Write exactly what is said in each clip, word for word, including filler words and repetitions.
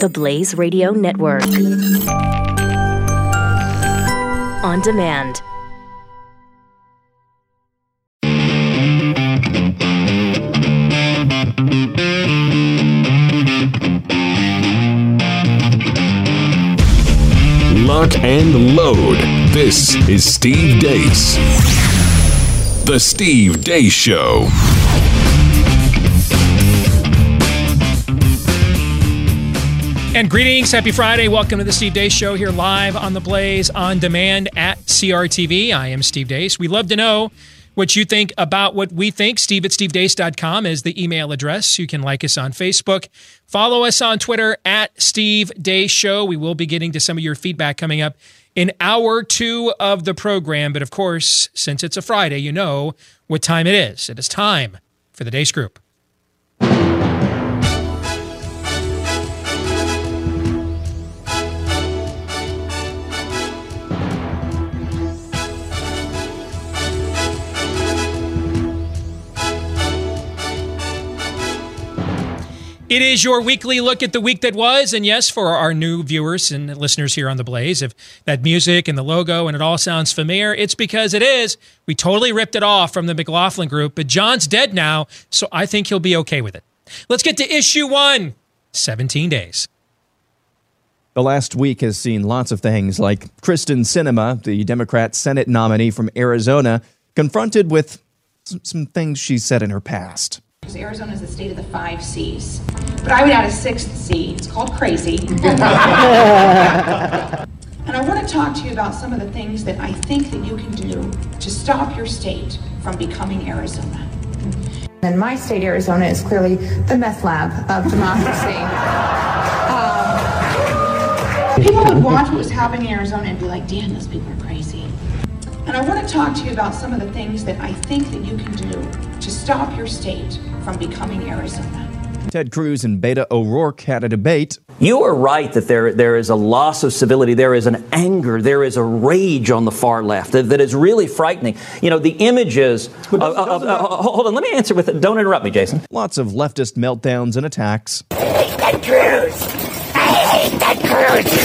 The Blaze Radio Network. On demand. Lock and load. This is Steve Deace. The Steve Deace Show. And greetings. Happy Friday. Welcome to the Steve Deace Show here live on The Blaze, on demand at C R T V. I am Steve Deace. We'd love to know what you think about what we think. Steve at steve deace dot com is the email address. You can like us on Facebook. Follow us on Twitter at Steve Deace Show. We will be getting to some of your feedback coming up in hour two of the program. But of course, since it's a Friday, you know what time it is. It is time for the Deace Group. It is your weekly look at the week that was. And yes, for our new viewers and listeners here on The Blaze, if that music and the logo and it all sounds familiar, it's because it is. We totally ripped it off from the McLaughlin Group, but John's dead now, so I think he'll be okay with it. Let's get to issue one, seventeen days. The last week has seen lots of things, like Kyrsten Sinema, the Democrat Senate nominee from Arizona, confronted with some things she said in her past. So Arizona is the state of the five C's, but I would add a sixth C. It's called crazy. And I want to talk to you about some of the things that I think that you can do to stop your state from becoming Arizona. And my state, Arizona, is clearly the meth lab of democracy. Um, people would watch what was happening in Arizona and be like, damn, those people are crazy. And I want to talk to you about some of the things that I think that you can do to stop your state from becoming Arizona. Ted Cruz and Beto O'Rourke had a debate. You are right that there there is a loss of civility. There is an anger. There is a rage on the far left that, that is really frightening. You know, the images. Of, of, of, uh, hold on. Let me answer with it. Don't interrupt me, Jason. Lots of leftist meltdowns and attacks. I hate Ted Cruz.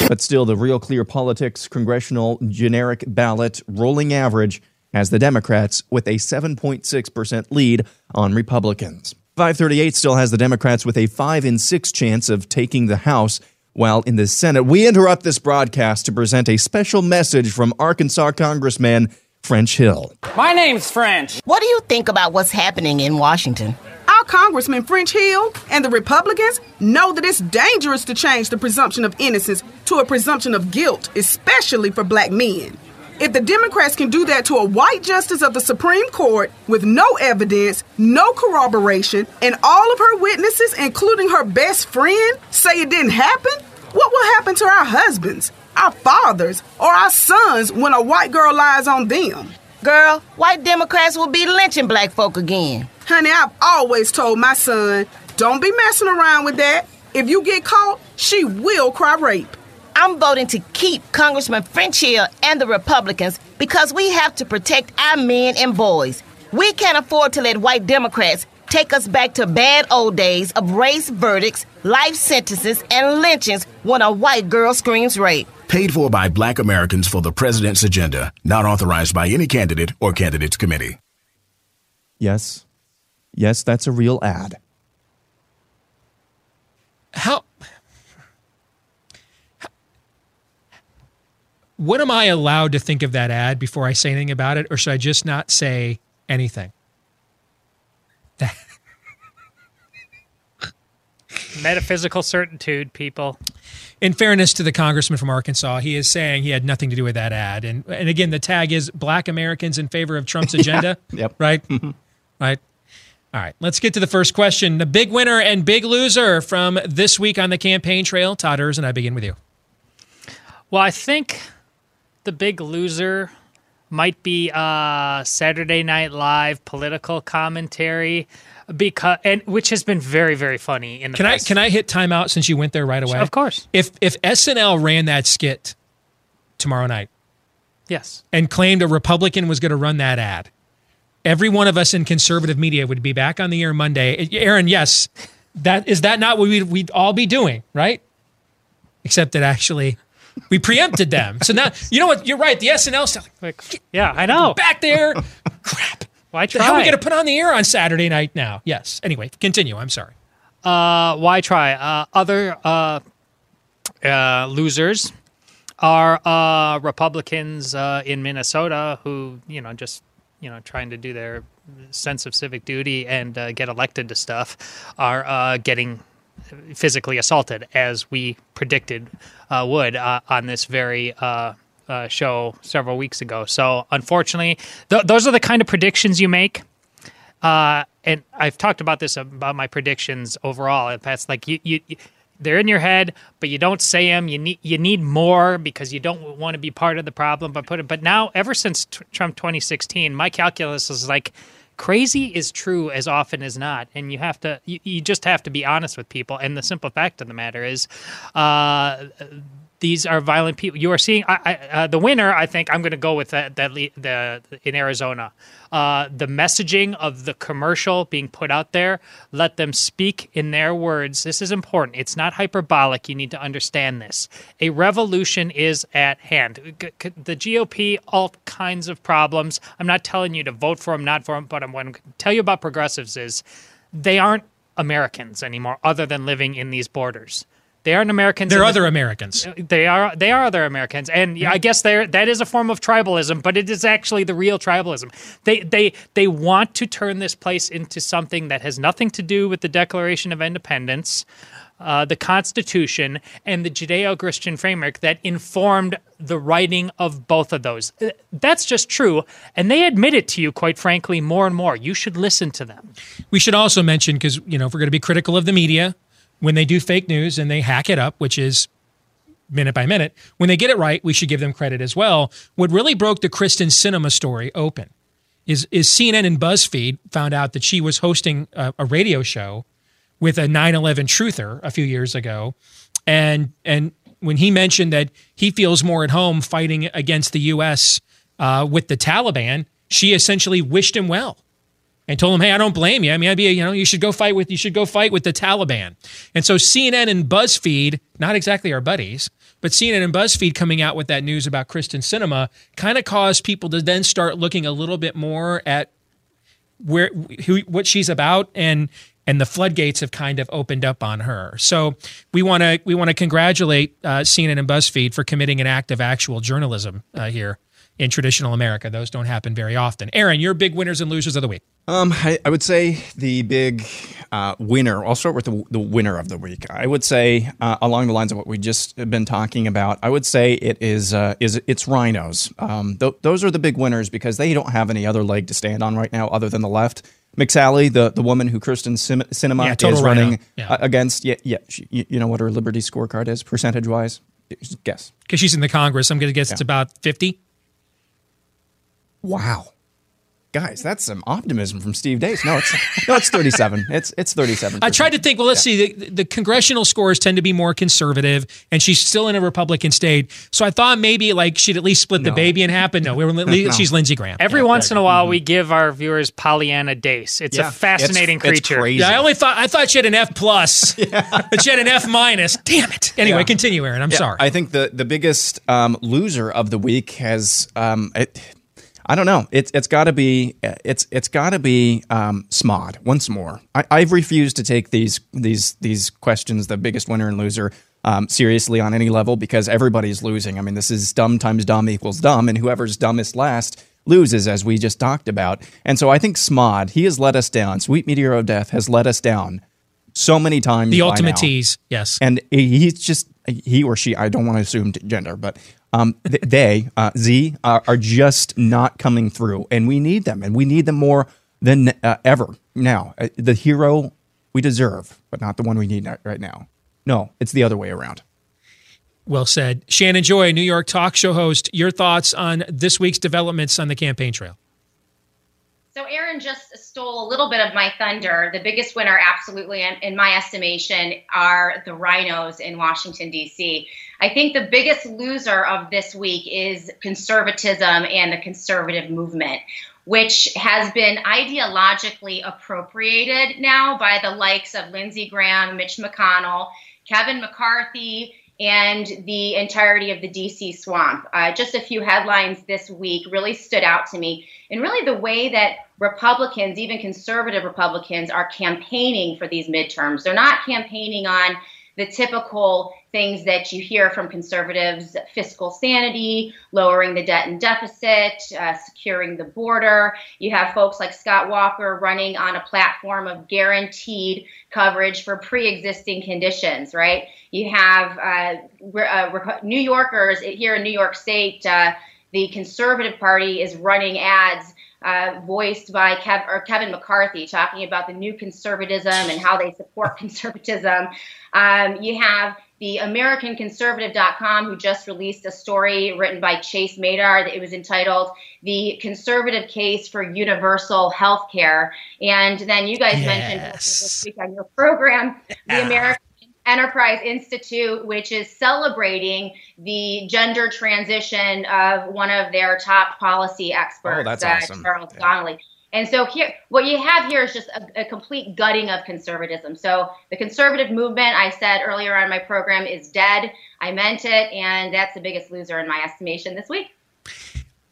But still, the Real Clear Politics congressional generic ballot rolling average has the Democrats with a seven point six percent lead on Republicans. five thirty-eight still has the Democrats with a five in six chance of taking the House, while in the Senate, we interrupt this broadcast to present a special message from Arkansas Congressman French Hill. My name's French. What do you think about what's happening in Washington? Our Congressman French Hill and the Republicans know that it's dangerous to change the presumption of innocence to a presumption of guilt, especially for black men. If the Democrats can do that to a white justice of the Supreme Court with no evidence, no corroboration, and all of her witnesses, including her best friend, say it didn't happen, what will happen to our husbands, our fathers, or our sons when a white girl lies on them? Girl, white Democrats will be lynching black folk again. Honey, I've always told my son, don't be messing around with that. If you get caught, she will cry rape. I'm voting to keep Congressman French Hill and the Republicans because we have to protect our men and boys. We can't afford to let white Democrats take us back to bad old days of race verdicts, life sentences, and lynchings when a white girl screams rape. Paid for by black Americans for the president's agenda, not authorized by any candidate or candidates committee. Yes. Yes, that's a real ad. How, how? What am I allowed to think of that ad before I say anything about it, or should I just not say anything? That, metaphysical certitude, people. In fairness to the congressman from Arkansas, he is saying he had nothing to do with that ad, and and again, the tag is "Black Americans in favor of Trump's agenda." Yeah. Yep. Right. Mm-hmm. Right. All right, let's get to the first question. The big winner and big loser from this week on the campaign trail. Todd Erz, and I begin with you. Well, I think the big loser might be uh, Saturday Night Live political commentary, because and which has been very, very funny. In the can past. I can I hit timeout since you went there right away? Of course. If if S N L ran that skit tomorrow night, yes, and claimed a Republican was going to run that ad, every one of us in conservative media would be back on the air Monday. Aaron, yes, that is that not what we'd, we'd all be doing, right? except that actually we preempted them. So now, you know what? You're right. The S N L stuff. Like, get, yeah, I know. Back there. Crap. Why try? How are we going to put on the air on Saturday night now? Yes. Anyway, continue. I'm sorry. Uh, why try? Uh, other uh, uh, losers are uh, Republicans uh, in Minnesota who, you know, just, you know, trying to do their sense of civic duty and uh, get elected to stuff are uh, getting physically assaulted, as we predicted uh, would uh, on this very uh, uh, show several weeks ago. So, unfortunately, th- those are the kind of predictions you make. Uh, and I've talked about this, about my predictions overall. That's like you, you, you they're in your head, but you don't say them. You need you need more because you don't want to be part of the problem. But put it. But now, ever since t- Trump twenty sixteen, my calculus is like crazy is true as often as not, and you have to you, you just have to be honest with people. And the simple fact of the matter is, uh, these are violent people. You are seeing I, I, uh, the winner. I think I'm going to go with that. That le- the in Arizona, uh, the messaging of the commercial being put out there. Let them speak in their words. This is important. It's not hyperbolic. You need to understand this. A revolution is at hand. G- the G O P, all kinds of problems. I'm not telling you to vote for them, not for them. But I'm, what I'm going to tell you about progressives is they aren't Americans anymore, other than living in these borders. They aren't Americans. They're other the, Americans. They are They are other Americans. And I guess they're, that is a form of tribalism, but it is actually the real tribalism. They, they, they want to turn this place into something that has nothing to do with the Declaration of Independence, uh, the Constitution, and the Judeo-Christian framework that informed the writing of both of those. That's just true. And they admit it to you, quite frankly, more and more. You should listen to them. We should also mention, because you know, if we're going to be critical of the media— when they do fake news and they hack it up, which is minute by minute, when they get it right, we should give them credit as well. What really broke the Kyrsten Sinema story open is, is C N N and BuzzFeed found out that she was hosting a, a radio show with a nine eleven truther a few years ago. And and when he mentioned that he feels more at home fighting against the U S uh, with the Taliban, she essentially wished him well. And told him, hey, I don't blame you. I mean, I'd be, you know, you should go fight with, you should go fight with the Taliban. And so C N N and BuzzFeed, not exactly our buddies, but C N N and BuzzFeed coming out with that news about Kyrsten Sinema kind of caused people to then start looking a little bit more at where, who, what she's about, and and the floodgates have kind of opened up on her. So we want to we want to congratulate uh, C N N and BuzzFeed for committing an act of actual journalism uh, here in traditional America. Those don't happen very often. Aaron, your big winners and losers of the week. Um, I, I would say the big uh, winner, I'll start with the, the winner of the week. I would say, uh, along the lines of what we just have been talking about, I would say it is uh, is it's rhinos. Um, th- those are the big winners because they don't have any other leg to stand on right now other than the left. McSally, the, the woman who Kyrsten Sim- Sinema yeah, is running yeah. uh, against, yeah, yeah, she, you know what her Liberty scorecard is percentage-wise? Guess. Because she's in the Congress, I'm going to guess yeah. it's about fifty. Wow. Guys, that's some optimism from Steve Deace. No, it's no, it's thirty-seven. It's it's thirty-seven. I tried to think. Well, let's yeah. see. The, the congressional scores tend to be more conservative, and she's still in a Republican state. So I thought maybe like she'd at least split no. the baby in half. But no, we were no. she's Lindsey Graham. Every yeah, once in a while, mm-hmm. we give our viewers Pollyanna Deace. It's yeah. a fascinating it's, creature. It's crazy. Yeah, I only thought I thought she had an F plus, yeah. but she had an F minus. Damn it. Anyway, yeah. continue, Aaron. I'm yeah. sorry. I think the the biggest um, loser of the week has. Um, it, I don't know. It's it's got to be it's it's got to be um, S M O D once more. I, I've refused to take these these these questions, the biggest winner and loser, um, seriously on any level because everybody's losing. I mean, this is dumb times dumb equals dumb, and whoever's dumbest last loses, as we just talked about. And so I think S M O D, he has let us down. Sweet Meteor of Death has let us down so many times. The ultimate tease, yes. And he's just he or she. I don't want to assume gender, but. Um, they, uh, Z, are, are just not coming through, and we need them, and we need them more than uh, ever now. Uh, the hero we deserve, but not the one we need right now. No, it's the other way around. Well said. Shannon Joy, New York talk show host, your thoughts on this week's developments on the campaign trail? So Aaron just stole a little bit of my thunder. The biggest winner, absolutely, in, in my estimation, are the rhinos in Washington, D C I think the biggest loser of this week is conservatism and the conservative movement, which has been ideologically appropriated now by the likes of Lindsey Graham, Mitch McConnell, Kevin McCarthy, and the entirety of the D C swamp. Uh, just a few headlines this week really stood out to me, and really the way that Republicans, even conservative Republicans, are campaigning for these midterms. They're not campaigning on the typical things that you hear from conservatives: fiscal sanity, lowering the debt and deficit, uh, securing the border. You have folks like Scott Walker running on a platform of guaranteed coverage for pre-existing conditions, right? You have uh, re- uh, re- New Yorkers here in New York State. Uh, the Conservative Party is running ads Uh, voiced by Kev, or Kevin McCarthy, talking about the new conservatism and how they support conservatism. Um, you have the American Conservative dot com, who just released a story written by Chase Madar. It was entitled "The Conservative Case for Universal Health Care." And then you guys yes. mentioned this week on your program, yeah. the American Enterprise Institute, which is celebrating the gender transition of one of their top policy experts, oh, that's uh, awesome. Charles yeah. Donnelly. And so here, what you have here is just a, a complete gutting of conservatism. So the conservative movement, I said earlier on my program, is dead. I meant it, and that's the biggest loser in my estimation this week.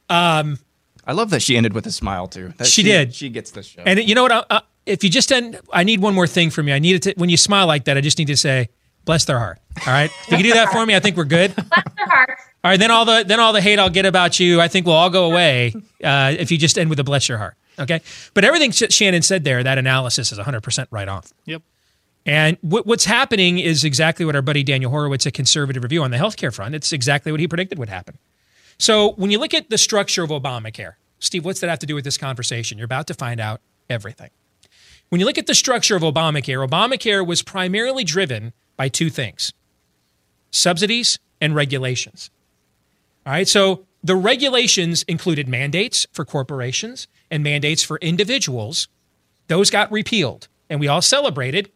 Um, I love that she ended with a smile, too. That she, she did. She gets the show. And you know what? I, I, If you just end, I need one more thing from you. I need it to, when you smile like that, I just need to say, bless their heart. All right. If you can do that for me, I think we're good. Bless their heart. All right. Then all the, then all the hate I'll get about you, I think will all go away uh, if you just end with a bless your heart. Okay. But everything Shannon said there, that analysis is one hundred percent right on. Yep. And what, what's happening is exactly what our buddy Daniel Horowitz, a conservative review on the healthcare front, it's exactly what he predicted would happen. So when you look at the structure of Obamacare, Steve, what's that have to do with this conversation? You're about to find out everything. When you look at the structure of Obamacare, Obamacare was primarily driven by two things: subsidies and regulations. All right, so the regulations included mandates for corporations and mandates for individuals. Those got repealed, and we all celebrated,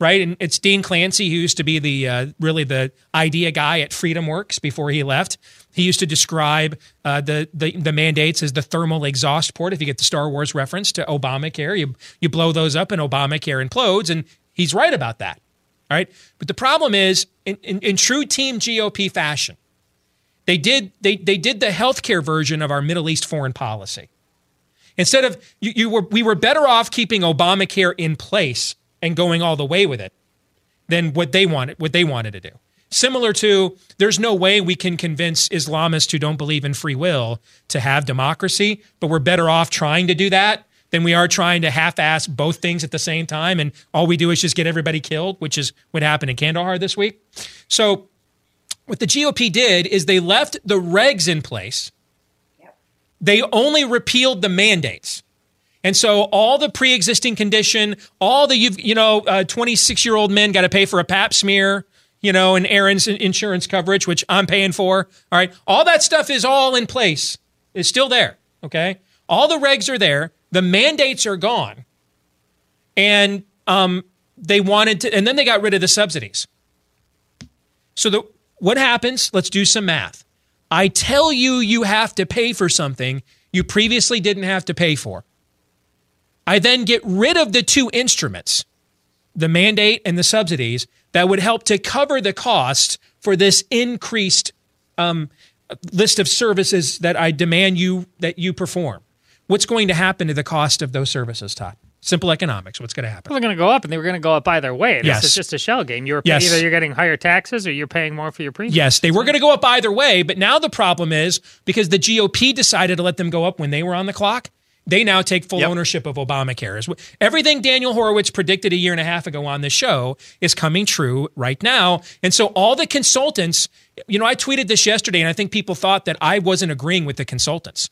right? And it's Dean Clancy, who used to be the uh, really the idea guy at FreedomWorks before he left. He used to describe uh, the, the the mandates as the thermal exhaust port. If you get the Star Wars reference to Obamacare, you you blow those up and Obamacare implodes, and he's right about that. All right, but the problem is, in, in, in true Team G O P fashion, they did they they did the healthcare version of our Middle East foreign policy. Instead of you, you were we were better off keeping Obamacare in place and going all the way with it than what they wanted what they wanted to do. Similar to, there's no way we can convince Islamists who don't believe in free will to have democracy, but we're better off trying to do that than we are trying to half-ass both things at the same time, and all we do is just get everybody killed, which is what happened in Kandahar this week. So what the G O P did is they left the regs in place. They only repealed the mandates. And so all the pre-existing condition, all the, you've, you know, uh, twenty-six-year-old men got to pay for a pap smear, you know, and Aaron's insurance coverage, which I'm paying for, all right? All that stuff is all in place. It's still there, okay? All the regs are there. The mandates are gone. And um, they wanted to, and then they got rid of the subsidies. So the, what happens? Let's do some math. I tell you you have to pay for something you previously didn't have to pay for. I then get rid of the two instruments, the mandate and the subsidies, that would help to cover the cost for this increased um, list of services that I demand you that you perform. What's going to happen to the cost of those services, Todd? Simple economics. What's going to happen? Well, they're going to go up, and they were going to go up either way. This yes. is just a shell game. You're yes. Either you're getting higher taxes or you're paying more for your premiums. Yes, they were going to go up either way, but now the problem is, because the G O P decided to let them go up when they were on the clock, they now take full yep. ownership of Obamacare. Everything Daniel Horowitz predicted a year and a half ago on this show is coming true right now. And so all the consultants, you know, I tweeted this yesterday, and I think people thought that I wasn't agreeing with the consultants.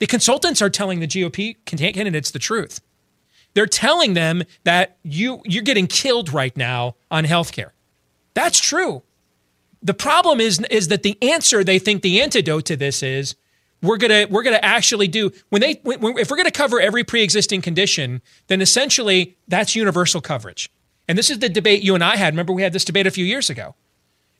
The consultants are telling the G O P candidates the truth. They're telling them that you, you're getting killed right now on healthcare. That's true. The problem is, is that the answer they think the antidote to this is, We're gonna we're gonna actually do when they when, if we're gonna cover every pre-existing condition, then essentially that's universal coverage. And this is the debate you and I had. Remember, we had this debate a few years ago,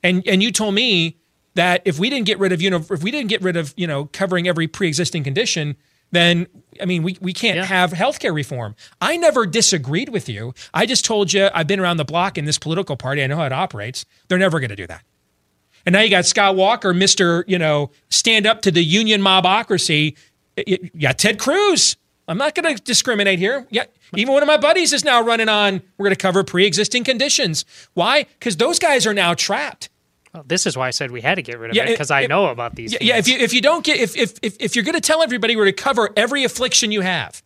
and and you told me that if we didn't get rid of you know if we didn't get rid of you know covering every pre-existing condition, then I mean we we can't yeah. have healthcare reform. I never disagreed with you. I just told you I've been around the block in this political party. I know how it operates. They're never gonna do that. And now you got Scott Walker, Mister, you know, stand up to the union mobocracy. You got Ted Cruz. I'm not going to discriminate here. Yeah, even one of my buddies is now running on, we're going to cover pre-existing conditions. Why? Because those guys are now trapped. Well, this is why I said we had to get rid of yeah, it, because I know about these. Yeah, yeah, if you if you don't get if if if, if you're going to tell everybody we're to cover every affliction you have,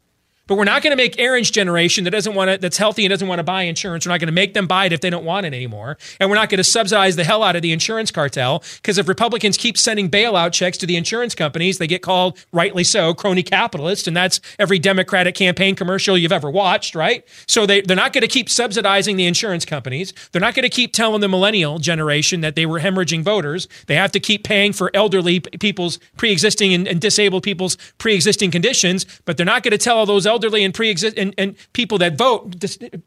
but we're not going to make Aaron's generation that doesn't want to, that's healthy and doesn't want to buy insurance, we're not going to make them buy it if they don't want it anymore, and we're not going to subsidize the hell out of the insurance cartel, because if Republicans keep sending bailout checks to the insurance companies, they get called, rightly so, crony capitalists, and that's every Democratic campaign commercial you've ever watched, right? So they, they're not going to keep subsidizing the insurance companies. They're not going to keep telling the millennial generation that they were hemorrhaging voters. They have to keep paying for elderly people's pre-existing and, and disabled people's pre-existing conditions, but they're not going to tell all those elderly elderly and pre-exist and, and people that vote,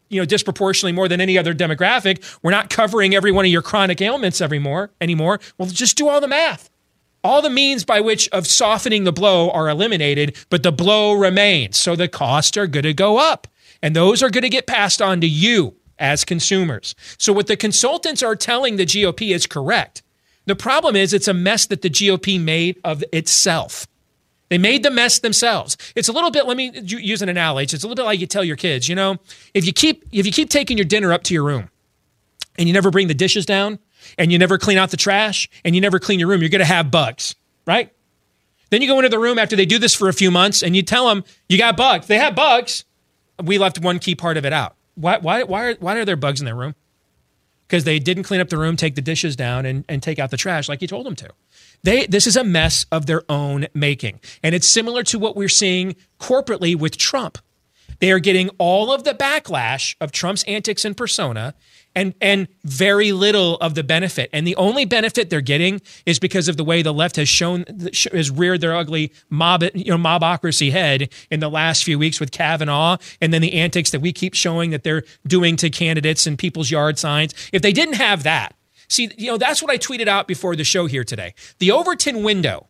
you know, disproportionately more than any other demographic, we're not covering every one of your chronic ailments every more anymore. Well, just do all the math. All the means by which of softening the blow are eliminated, but the blow remains. So the costs are going to go up, and those are going to get passed on to you as consumers. So what the consultants are telling the G O P is correct. The problem is it's a mess that the G O P made of itself. They made the mess themselves. It's a little bit, let me use an analogy. It's a little bit like you tell your kids, you know, if you keep if you keep taking your dinner up to your room and you never bring the dishes down and you never clean out the trash and you never clean your room, you're going to have bugs, right? Then you go into the room after they do this for a few months and you tell them you got bugs. They have bugs. We left one key part of it out. Why, why, why, are, why are there bugs in their room? Because they didn't clean up the room, take the dishes down, and, and take out the trash like you told them to. They, this is a mess of their own making. And it's similar to what we're seeing corporately with Trump. They are getting all of the backlash of Trump's antics and persona and, and very little of the benefit. And the only benefit they're getting is because of the way the left has shown, has reared their ugly mob, you know, mobocracy head in the last few weeks with Kavanaugh, and then the antics that we keep showing that they're doing to candidates and people's yard signs. If they didn't have that, see, you know, that's what I tweeted out before the show here today. The Overton window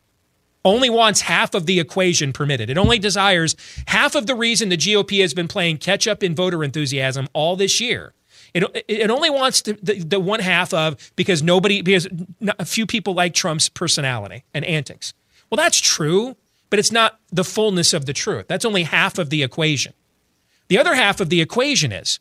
only wants half of the equation permitted. It only desires half of the reason the G O P has been playing catch up in voter enthusiasm all this year. It it only wants the, the, the one half of because nobody, because a few people like Trump's personality and antics. Well, that's true, but it's not the fullness of the truth. That's only half of the equation. The other half of the equation is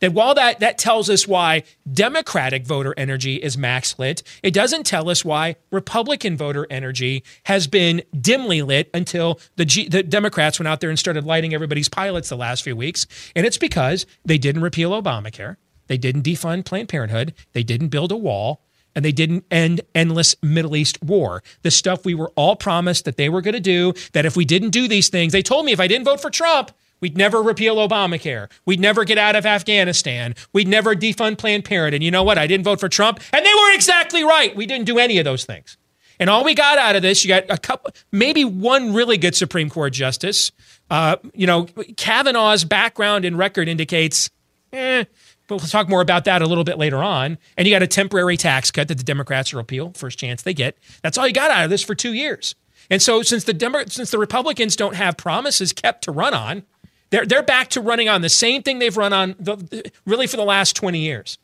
that while that, that tells us why Democratic voter energy is max lit, it doesn't tell us why Republican voter energy has been dimly lit until the, G, the Democrats went out there and started lighting everybody's pilots the last few weeks. And it's because they didn't repeal Obamacare. They didn't defund Planned Parenthood. They didn't build a wall. And they didn't end endless Middle East war. The stuff we were all promised that they were going to do, that if we didn't do these things, they told me if I didn't vote for Trump, we'd never repeal Obamacare. We'd never get out of Afghanistan. We'd never defund Planned Parenthood. And you know what? I didn't vote for Trump. And they were exactly right. We didn't do any of those things. And all we got out of this, you got a couple, maybe one really good Supreme Court justice. Uh, you know, Kavanaugh's background and record indicates, eh, but we'll talk more about that a little bit later on. And you got a temporary tax cut that the Democrats will repeal, first chance they get. That's all you got out of this for two years. And so since the Demo- since the Republicans don't have promises kept to run on, They're, they're back to running on the same thing they've run on the, the, really for the last twenty years,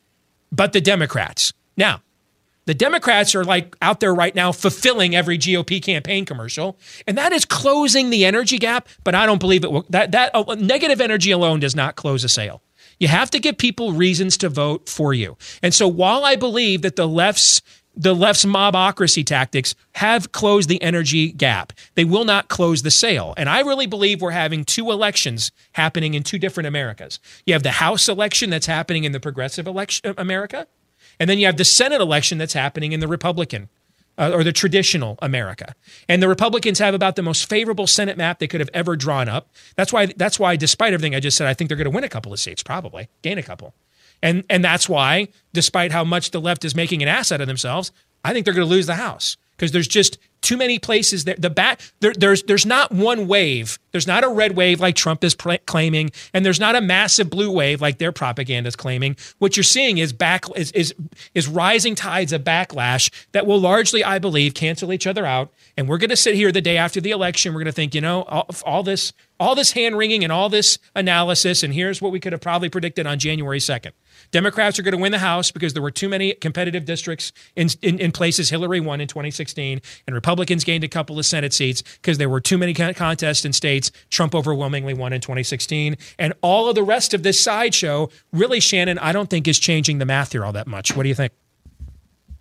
but the Democrats. Now, the Democrats are like out there right now fulfilling every G O P campaign commercial, and that is closing the energy gap, but I don't believe it will. That, that uh, negative energy alone does not close a sale. You have to give people reasons to vote for you. And so while I believe that the left's The left's mobocracy tactics have closed the energy gap, they will not close the sale. And I really believe we're having two elections happening in two different Americas. You have the House election that's happening in the progressive election America, and then you have the Senate election that's happening in the Republican uh, or the traditional America. And the Republicans have about the most favorable Senate map they could have ever drawn up. That's why, that's why, despite everything I just said, I think they're going to win a couple of seats, probably gain a couple. And and that's why, despite how much the left is making an ass out of themselves, I think they're going to lose the House because there's just too many places that the back there, there's there's not one wave. There's not a red wave like Trump is pl- claiming, and there's not a massive blue wave like their propaganda is claiming. What you're seeing is back is is is rising tides of backlash that will largely, I believe, cancel each other out. And we're going to sit here the day after the election. We're going to think, you know, all, all this all this hand wringing and all this analysis, and here's what we could have probably predicted on January second. Democrats are going to win the House because there were too many competitive districts in, in, in places Hillary won in twenty sixteen, and Republicans gained a couple of Senate seats because there were too many contests in states Trump overwhelmingly won in twenty sixteen. And all of the rest of this sideshow, really, Shannon, I don't think is changing the math here all that much. What do you think?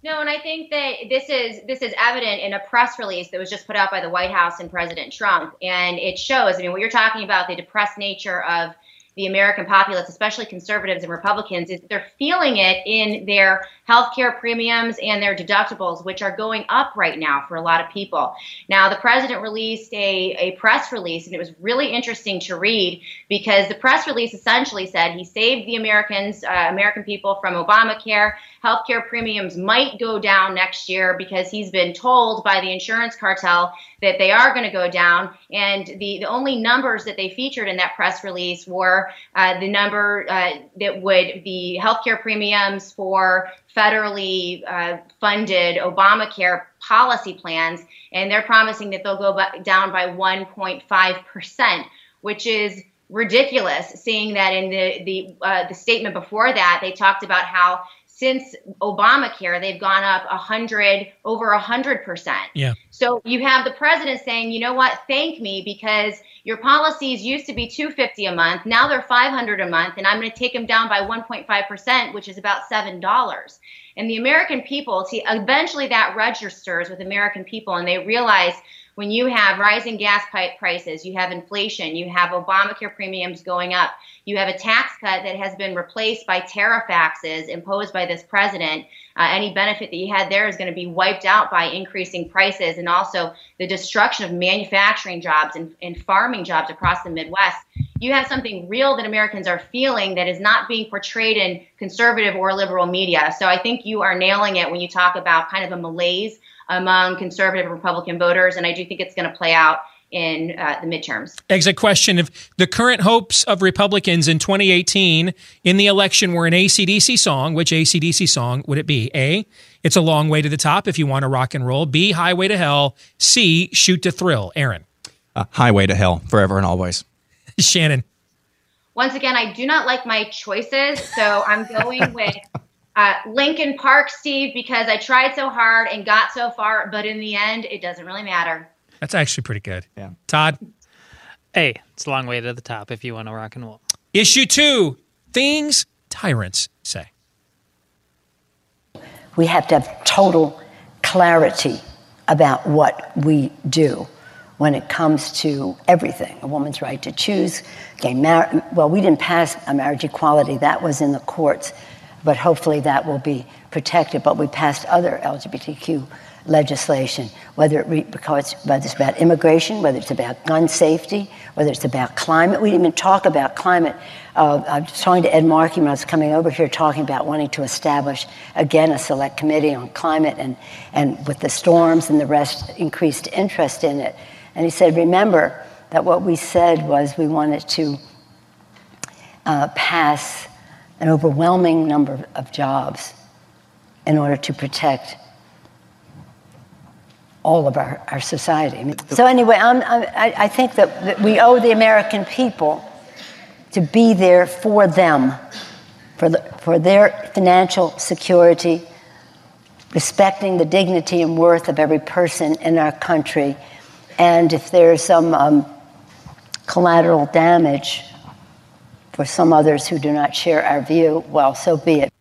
No, and I think that this is this is evident in a press release that was just put out by the White House and President Trump. And it shows, I mean, what you're talking about, the depressed nature of the American populace, especially conservatives and Republicans, is they're feeling it in their healthcare premiums and their deductibles, which are going up right now for a lot of people. Now, the president released a, a press release, and it was really interesting to read because the press release essentially said he saved the Americans, uh, American people from Obamacare. Healthcare premiums might go down next year because he's been told by the insurance cartel that they are going to go down. And the, the only numbers that they featured in that press release were Uh, the number uh, that would be healthcare premiums for federally uh, funded Obamacare policy plans, and they're promising that they'll go b- down by one point five percent, which is ridiculous, seeing that in the, the, uh, the statement before that, they talked about how since Obamacare, they've gone up a hundred, over a hundred percent. Yeah. So you have the president saying, you know what, thank me because your policies used to be two hundred fifty dollars a month. Now they're five hundred dollars a month, and I'm going to take them down by one point five percent, which is about seven dollars. And the American people, see, eventually that registers with American people, and they realize when you have rising gas prices, you have inflation, you have Obamacare premiums going up, you have a tax cut that has been replaced by tariff taxes imposed by this president. Uh, any benefit that you had there is going to be wiped out by increasing prices and also the destruction of manufacturing jobs and, and farming jobs across the Midwest. You have something real that Americans are feeling that is not being portrayed in conservative or liberal media. So I think you are nailing it when you talk about kind of a malaise among conservative and Republican voters, and I do think it's going to play out in uh, the midterms. Exit question. If the current hopes of Republicans in twenty eighteen in the election were an A C D C song, which A C D C song would it be? A, it's a long way to the top if you want to rock and roll. B, highway to hell. C, shoot to thrill. Aaron. Uh, highway to hell forever and always. Shannon. Once again, I do not like my choices, so I'm going with Uh, Lincoln Park, Steve, because I tried so hard and got so far, but in the end, it doesn't really matter. That's actually pretty good. Yeah. Todd? Hey, it's a long way to the top if you want to rock and roll. Issue two, things tyrants say. We have to have total clarity about what we do when it comes to everything. A woman's right to choose, gay marriage. Well, we didn't pass a marriage equality. That was in the courts. But hopefully that will be protected. But we passed other L G B T Q legislation, whether it re- because whether it's about immigration, whether it's about gun safety, whether it's about climate. We didn't even talk about climate. Uh, I was talking to Ed Markey when I was coming over here, talking about wanting to establish, again, a select committee on climate and, and with the storms and the rest, increased interest in it. And he said, remember that what we said was we wanted to uh, pass an overwhelming number of jobs in order to protect all of our, our society. I mean, so anyway, I'm, I'm, I think that, that we owe the American people to be there for them, for, the, for their financial security, respecting the dignity and worth of every person in our country. And if there's some um, collateral damage for some others who do not share our view, well, so be it.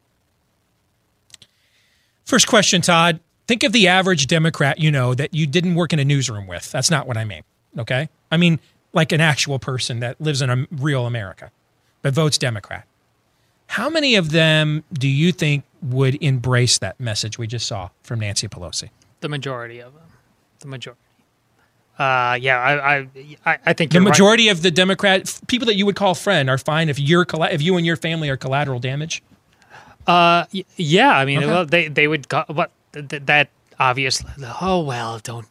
First question, Todd. Think of the average Democrat you know that you didn't work in a newsroom with. That's not what I mean, okay? I mean like an actual person that lives in a real America but votes Democrat. How many of them do you think would embrace that message we just saw from Nancy Pelosi? The majority of them. The majority. Uh, yeah, I, I, I think the majority right. of the Democrat people that you would call friend are fine if you're if you and your family are collateral damage. Uh, yeah, I mean, okay. well, they they would, but that obviously, oh well, don't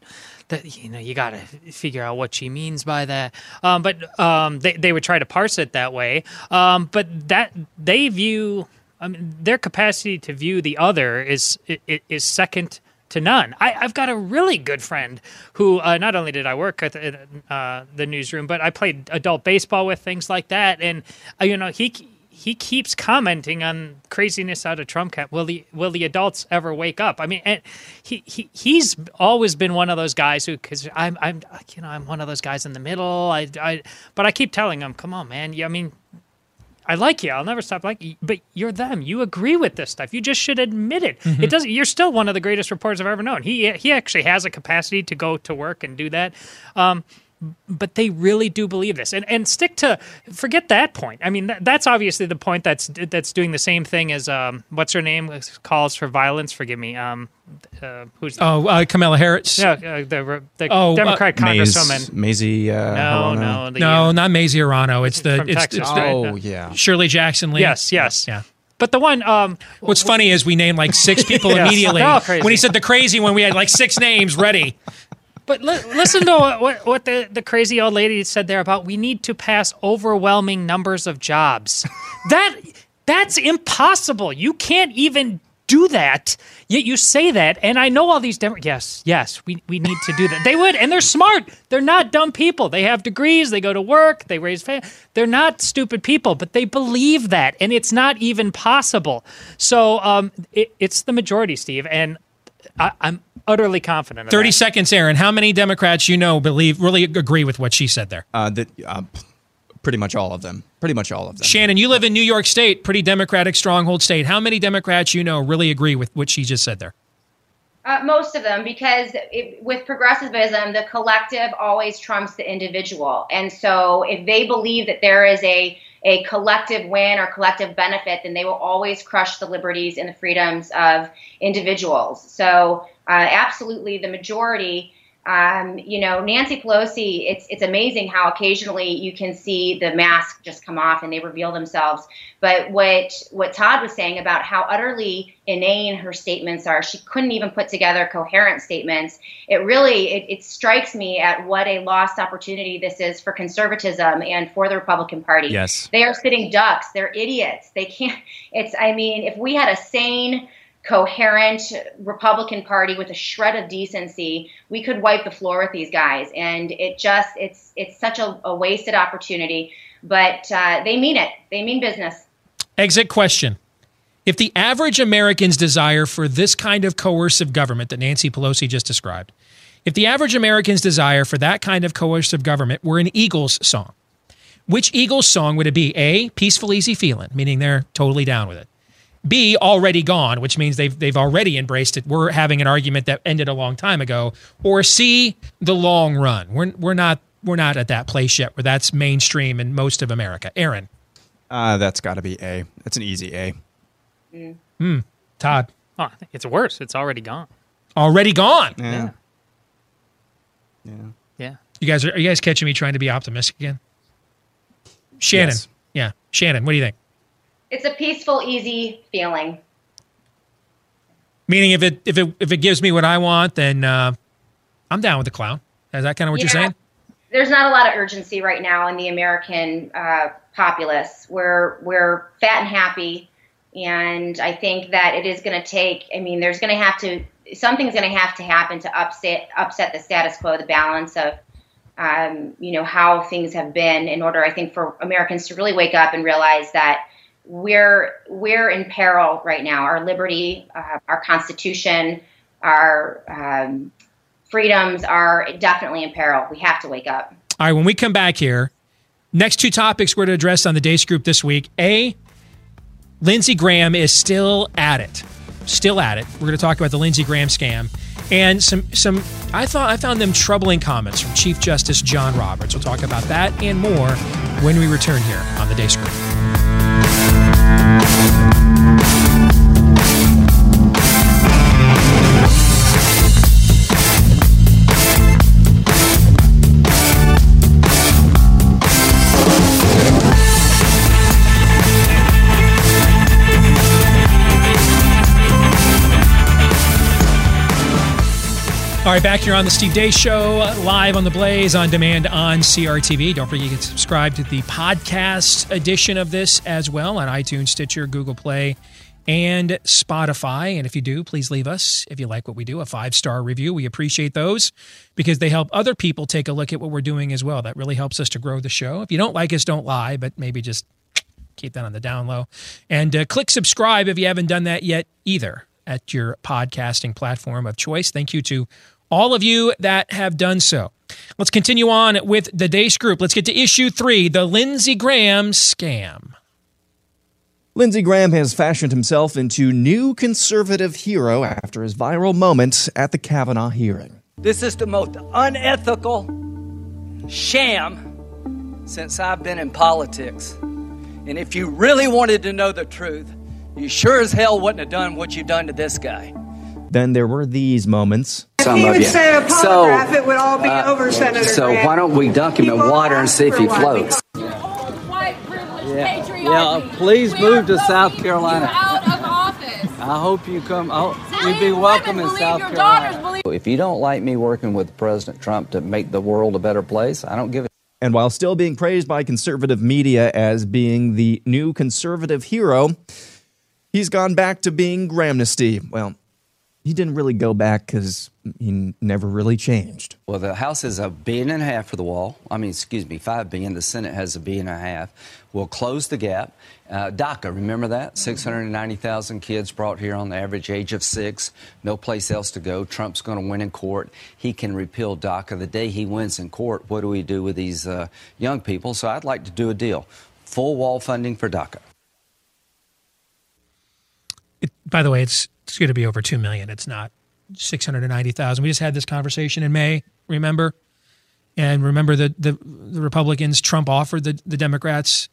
that you know you got to figure out what she means by that. Um, but um, they they would try to parse it that way. Um, but that they view, I mean, their capacity to view the other is is second to none. I, I've got a really good friend who uh, not only did I work at the, uh, the newsroom, but I played adult baseball with, things like that. And, uh, you know, he he keeps commenting on craziness out of Trump camp. Will the will the adults ever wake up? I mean, and he he he's always been one of those guys who, because I'm I'm you know I'm one of those guys in the middle. I I but I keep telling him, come on, man. I mean, I like you. I'll never stop liking you. But you're them. You agree with this stuff. You just should admit it. Mm-hmm. It doesn't. You're still one of the greatest reporters I've ever known. He he actually has a capacity to go to work and do that. Um, but they really do believe this. And and stick to forget that point. I mean, th- that's obviously the point that's that's doing the same thing as um, what's her name calls for violence. Forgive me. Um, uh, who's oh uh, Kamala Harris? Yeah, uh, the, the oh, Democrat uh, Congresswoman Mazie. Uh, no, no, the, no, not Mazie Hirono. It's the it's, Texas, it's the, oh right? yeah Shirley Jackson Lee. Yes, yes, yeah. But the one, um, what's funny is we named like six people yes. immediately. Oh, when he said the crazy one, we had like six names ready. But li- listen to what, what, what the, the crazy old lady said there about we need to pass overwhelming numbers of jobs. That that's impossible. You can't even do that. Yet you say that, and I know all these Democrats. Yes, yes, we we need to do that. They would, and they're smart. They're not dumb people. They have degrees. They go to work. They raise family. They're not stupid people, but they believe that, and it's not even possible. So um, it, it's the majority, Steve, and I, I'm. utterly confident. Thirty that. seconds, Aaron. How many Democrats you know believe really agree with what she said there? Uh, that uh, pretty much all of them. Pretty much all of them. Shannon, you live in New York State, pretty Democratic stronghold state. How many Democrats you know really agree with what she just said there? Uh, most of them, because it, with progressivism, the collective always trumps the individual, and so if they believe that there is a a collective win or collective benefit, then they will always crush the liberties and the freedoms of individuals. So. Uh, absolutely, the majority. Um, you know, Nancy Pelosi. It's it's amazing how occasionally you can see the mask just come off and they reveal themselves. But what what Todd was saying about how utterly inane her statements are, she couldn't even put together coherent statements. It really it, it strikes me at what a lost opportunity this is for conservatism and for the Republican Party. Yes, they are sitting ducks. They're idiots. They can't. It's. I mean, if we had a sane, coherent Republican Party with a shred of decency, we could wipe the floor with these guys. And it just, it's it's such a, a wasted opportunity. But uh, they mean it. They mean business. Exit question. If the average American's desire for this kind of coercive government that Nancy Pelosi just described, if the average American's desire for that kind of coercive government were an Eagles song, which Eagles song would it be? A, Peaceful Easy Feeling, meaning they're totally down with it. B, Already Gone, which means they've they've already embraced it. We're having an argument that ended a long time ago. Or C, The Long Run. We're we're not we're not at that place yet where that's mainstream in most of America. Aaron, uh, that's got to be A. That's an easy A. Mm. Mm. Todd, oh, it's worse. It's Already Gone. Already Gone. Yeah. Yeah. Yeah. You guys are, are you guys catching me trying to be optimistic again? Shannon, yes. yeah, Shannon, what do you think? It's a peaceful, easy feeling. Meaning, if it if it if it gives me what I want, then uh, I'm down with the clown. Is that kind of what yeah. you're saying? There's not a lot of urgency right now in the American uh, populace. We're we're fat and happy, and I think that it is going to take. I mean, there's going to have to something's going to have to happen to upset upset the status quo, the balance of um, you know how things have been, in order, I think, for Americans to really wake up and realize that. We're we're in peril right now. Our liberty, uh, our Constitution, our um, freedoms are definitely in peril. We have to wake up. All right, when we come back here, next two topics we're to address on the Deace Group this week. A, Lindsey Graham is still at it. Still at it. We're going to talk about the Lindsey Graham scam. And some, some I thought I found them troubling comments from Chief Justice John Roberts. We'll talk about that and more when we return here on the Deace Group. All right, back here on the Steve Deace Show, live on The Blaze, on demand on C R T V. Don't forget you can subscribe to the podcast edition of this as well on iTunes, Stitcher, Google Play, and Spotify. And if you do, please leave us, if you like what we do, a five-star review. We appreciate those because they help other people take a look at what we're doing as well. That really helps us to grow the show. If you don't like us, don't lie, but maybe just keep that on the down low. And uh, click subscribe if you haven't done that yet either at your podcasting platform of choice. Thank you to all of you that have done so. Let's continue on with the Deace Group. Let's get to issue three, the Lindsey Graham scam. Lindsey Graham has fashioned himself into new conservative hero after his viral moment at the Kavanaugh hearing. This is the most unethical sham since I've been in politics. And if you really wanted to know the truth, you sure as hell wouldn't have done what you've done to this guy. Then there were these moments. If he would say a polygraph, so, it would all be uh, over, Senator So Graham. Why don't we dunk him in water and see if he floats? Yeah, yeah please we move to South Carolina. Out of office. I hope you come. I hope you'd be welcome in South Carolina. If you don't like me working with President Trump to make the world a better place, I don't give a. And while still being praised by conservative media as being the new conservative hero, he's gone back to being Grahamnesty. Well, he didn't really go back because he never really changed. Well, the House is a billion and a half for the wall. I mean, excuse me, five billion. The Senate has a billion and a half. We'll close the gap. Uh, DACA, remember that? six hundred ninety thousand kids brought here on the average age of six. No place else to go. Trump's going to win in court. He can repeal DACA. The day he wins in court, what do we do with these uh, young people? So I'd like to do a deal. Full wall funding for DACA. It, by the way, it's... It's going to be over two million. It's not six hundred ninety thousand. We just had this conversation in May, remember? And remember the, the, the Republicans, Trump offered the, the Democrats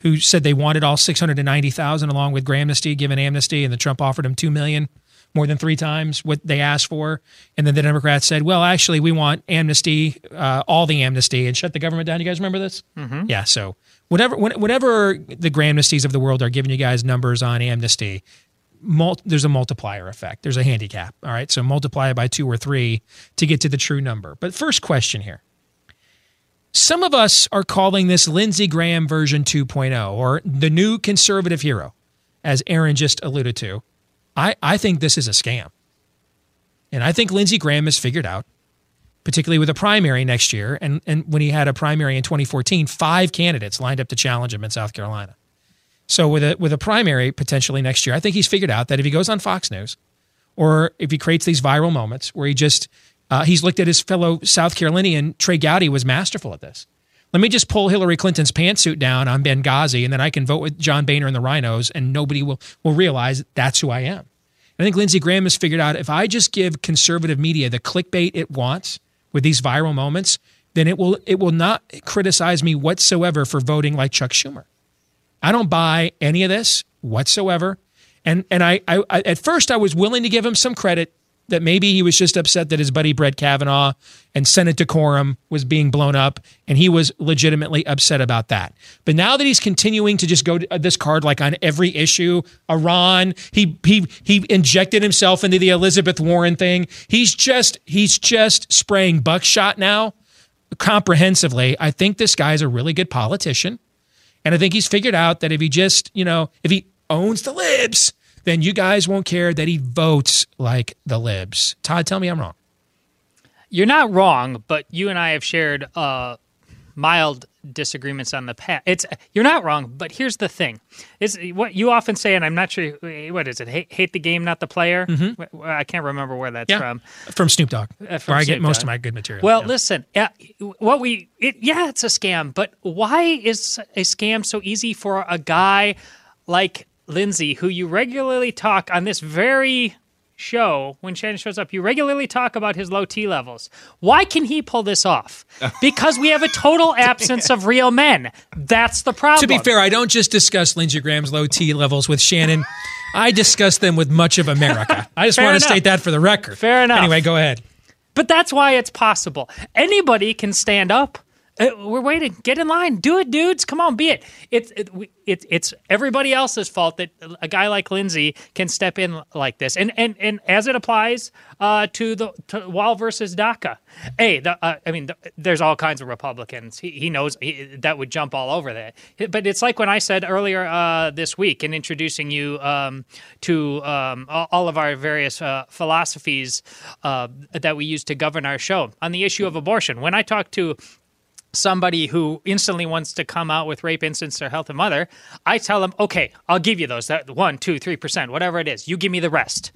who said they wanted all six hundred ninety thousand along with Grahamnesty, given amnesty, and the Trump offered them two million, more than three times what they asked for. And then the Democrats said, well, actually, we want amnesty, uh, all the amnesty, and shut the government down. You guys remember this? Mm-hmm. Yeah, so whatever, whatever the Grahamnesties of the world are giving you guys numbers on amnesty, Mult, there's a multiplier effect. There's a handicap. All right. So multiply it by two or three to get to the true number. But first question here. Some of us are calling this Lindsey Graham version two point oh or the new conservative hero, as Aaron just alluded to. I, I think this is a scam. And I think Lindsey Graham has figured out, particularly with a primary next year, and, and when he had a primary in twenty fourteen, five candidates lined up to challenge him in South Carolina. So with a with a primary potentially next year, I think he's figured out that if he goes on Fox News or if he creates these viral moments where he just, uh, he's looked at his fellow South Carolinian, Trey Gowdy was masterful at this. Let me just pull Hillary Clinton's pantsuit down on Benghazi and then I can vote with John Boehner and the Rhinos and nobody will, will realize that's who I am. I think Lindsey Graham has figured out if I just give conservative media the clickbait it wants with these viral moments, then it will it will not criticize me whatsoever for voting like Chuck Schumer. I don't buy any of this whatsoever. And and I, I, I at first I was willing to give him some credit that maybe he was just upset that his buddy Brett Kavanaugh and Senate decorum was being blown up, and he was legitimately upset about that. But now that he's continuing to just go to this card like on every issue, Iran, he he he injected himself into the Elizabeth Warren thing. He's just he's just spraying buckshot now comprehensively. I think this guy's a really good politician. And I think he's figured out that if he just, you know, if he owns the libs, then you guys won't care that he votes like the libs. Todd, tell me I'm wrong. You're not wrong, but you and I have shared uh, mild disagreements on the past. It's you're not wrong, but here's the thing: it's what you often say, and I'm not sure what is it. Hate, hate the game, not the player. Mm-hmm. I can't remember where that's yeah. from. From Snoop Dogg, uh, from where Snoop I get most Dogg. Of my good material. Well, yeah. listen, uh, what we it, yeah, it's a scam, but why is a scam so easy for a guy like Lindsey, who you regularly talk on this very show, when Shannon shows up, you regularly talk about his low T levels. Why can he pull this off? Because we have a total absence of real men. That's the problem. To be fair, I don't just discuss Lindsey Graham's low T levels with Shannon. I discuss them with much of America. I just want enough. to state that for the record. Fair enough. Anyway, go ahead. But that's why it's possible. Anybody can stand up. Uh, we're waiting. Get in line. Do it, dudes. Come on, be it. It's it, it, it's everybody else's fault that a guy like Lindsey can step in like this. And and, and as it applies uh, to the to Wall versus DACA, hey, the, uh, I mean, the, there's all kinds of Republicans. He, he knows he, that would jump all over that. But it's like when I said earlier uh, this week in introducing you um, to um, all of our various uh, philosophies uh, that we use to govern our show on the issue of abortion. When I talked to somebody who instantly wants to come out with rape incidents or health of mother, I tell them, okay, I'll give you those, that one, two, three percent, whatever it is. You give me the rest.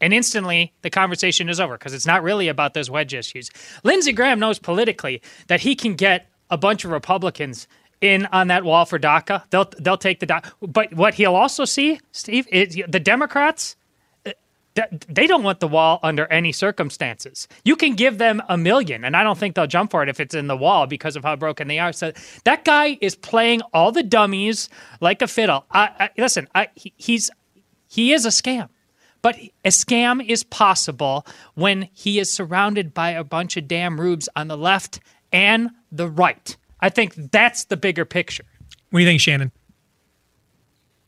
And instantly, the conversation is over because it's not really about those wedge issues. Lindsey Graham knows politically that he can get a bunch of Republicans in on that wall for DACA. They'll they'll take the DACA. But what he'll also see, Steve, is the Democrats, they don't want the wall under any circumstances. You can give them a million, and I don't think they'll jump for it if it's in the wall because of how broken they are. So that guy is playing all the dummies like a fiddle. I, I, listen, I, he, he's he is a scam. But a scam is possible when he is surrounded by a bunch of damn rubes on the left and the right. I think that's the bigger picture. What do you think, Shannon?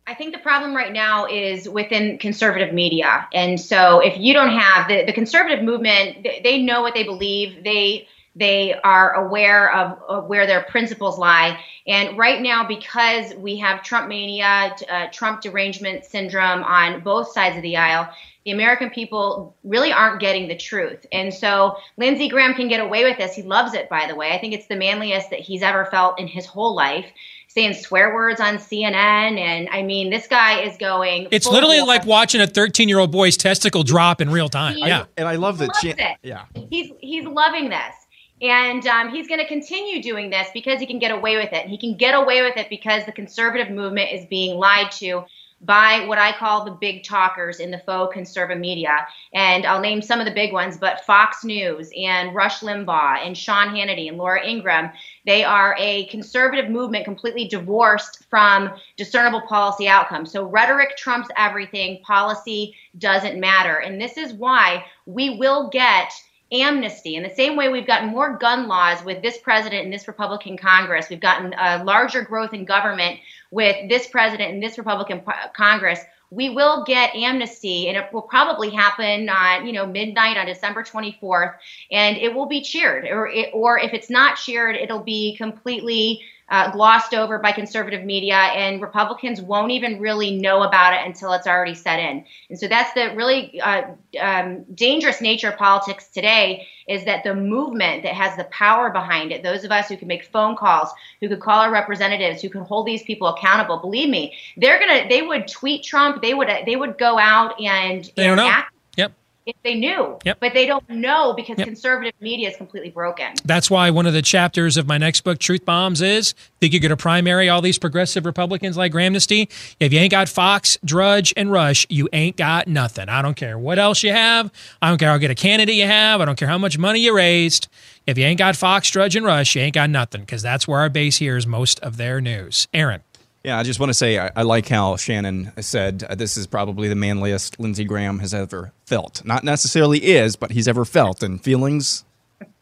I think the problem right now is within conservative media. And so if you don't have the, the conservative movement, they, they know what they believe. They they are aware of, of where their principles lie. And right now, because we have Trump mania, uh, Trump derangement syndrome on both sides of the aisle, the American people really aren't getting the truth. And so Lindsey Graham can get away with this. He loves it, by the way. I think it's the manliest that he's ever felt in his whole life, saying swear words on C N N. And I mean, this guy is going. It's literally war. Like watching a thirteen year old boy's testicle drop in real time. He, yeah. And I love that. He loves it. Yeah. He's, he's loving this. And um, he's going to continue doing this because he can get away with it. He can get away with it because the conservative movement is being lied to by what I call the big talkers in the faux conservative media. And I'll name some of the big ones, but Fox News and Rush Limbaugh and Sean Hannity and Laura Ingraham, they are a conservative movement completely divorced from discernible policy outcomes. So rhetoric trumps everything. Policy doesn't matter. And this is why we will get amnesty. In the same way we've gotten more gun laws with this president and this Republican Congress, we've gotten a larger growth in government with this president and this Republican Congress, we will get amnesty, and it will probably happen on, you know, midnight on December twenty-fourth, and it will be cheered, or it, or if it's not cheered, it'll be completely uh, glossed over by conservative media, and Republicans won't even really know about it until it's already set in. And so that's the really uh, um, dangerous nature of politics today, is that the movement that has the power behind it, those of us who can make phone calls, who could call our representatives, who can hold these people accountable, believe me, they're gonna, they would tweet Trump, they would, they would go out and, they and don't know. act yep. if they knew, yep. but they don't know because yep. conservative media is completely broken. That's why one of the chapters of my next book, Truth Bombs, is, think you're gonna primary all these progressive Republicans like Grahamnesty? If you ain't got Fox, Drudge, and Rush, you ain't got nothing. I don't care what else you have. I don't care how good a candidate you have. I don't care how much money you raised. If you ain't got Fox, Drudge, and Rush, you ain't got nothing, because that's where our base hears most of their news. Aaron. Yeah, I just want to say I, I like how Shannon said uh, this is probably the manliest Lindsey Graham has ever felt. Not necessarily is, but he's ever felt. And feelings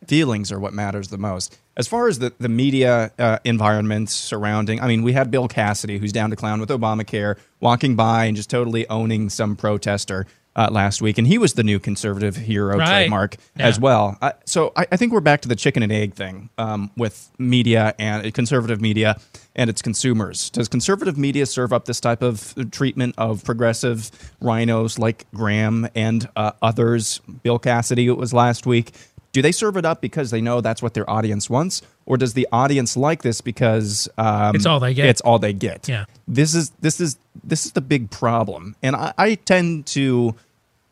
feelings are what matters the most. As far as the, the media uh, environment surrounding, I mean, we had Bill Cassidy, who's down to clown with Obamacare, walking by and just totally owning some protester uh, last week. And he was the new conservative hero right. trademark yeah. as well. I, so I, I think we're back to the chicken and egg thing um, with media and conservative media and its consumers. Does conservative media serve up this type of treatment of progressive rhinos like Graham and uh, others? Bill Cassidy, it was last week. Do they serve it up because they know that's what their audience wants? Or does the audience like this because um, it's all they get? It's all they get. Yeah. This is this is this is the big problem. And I, I tend to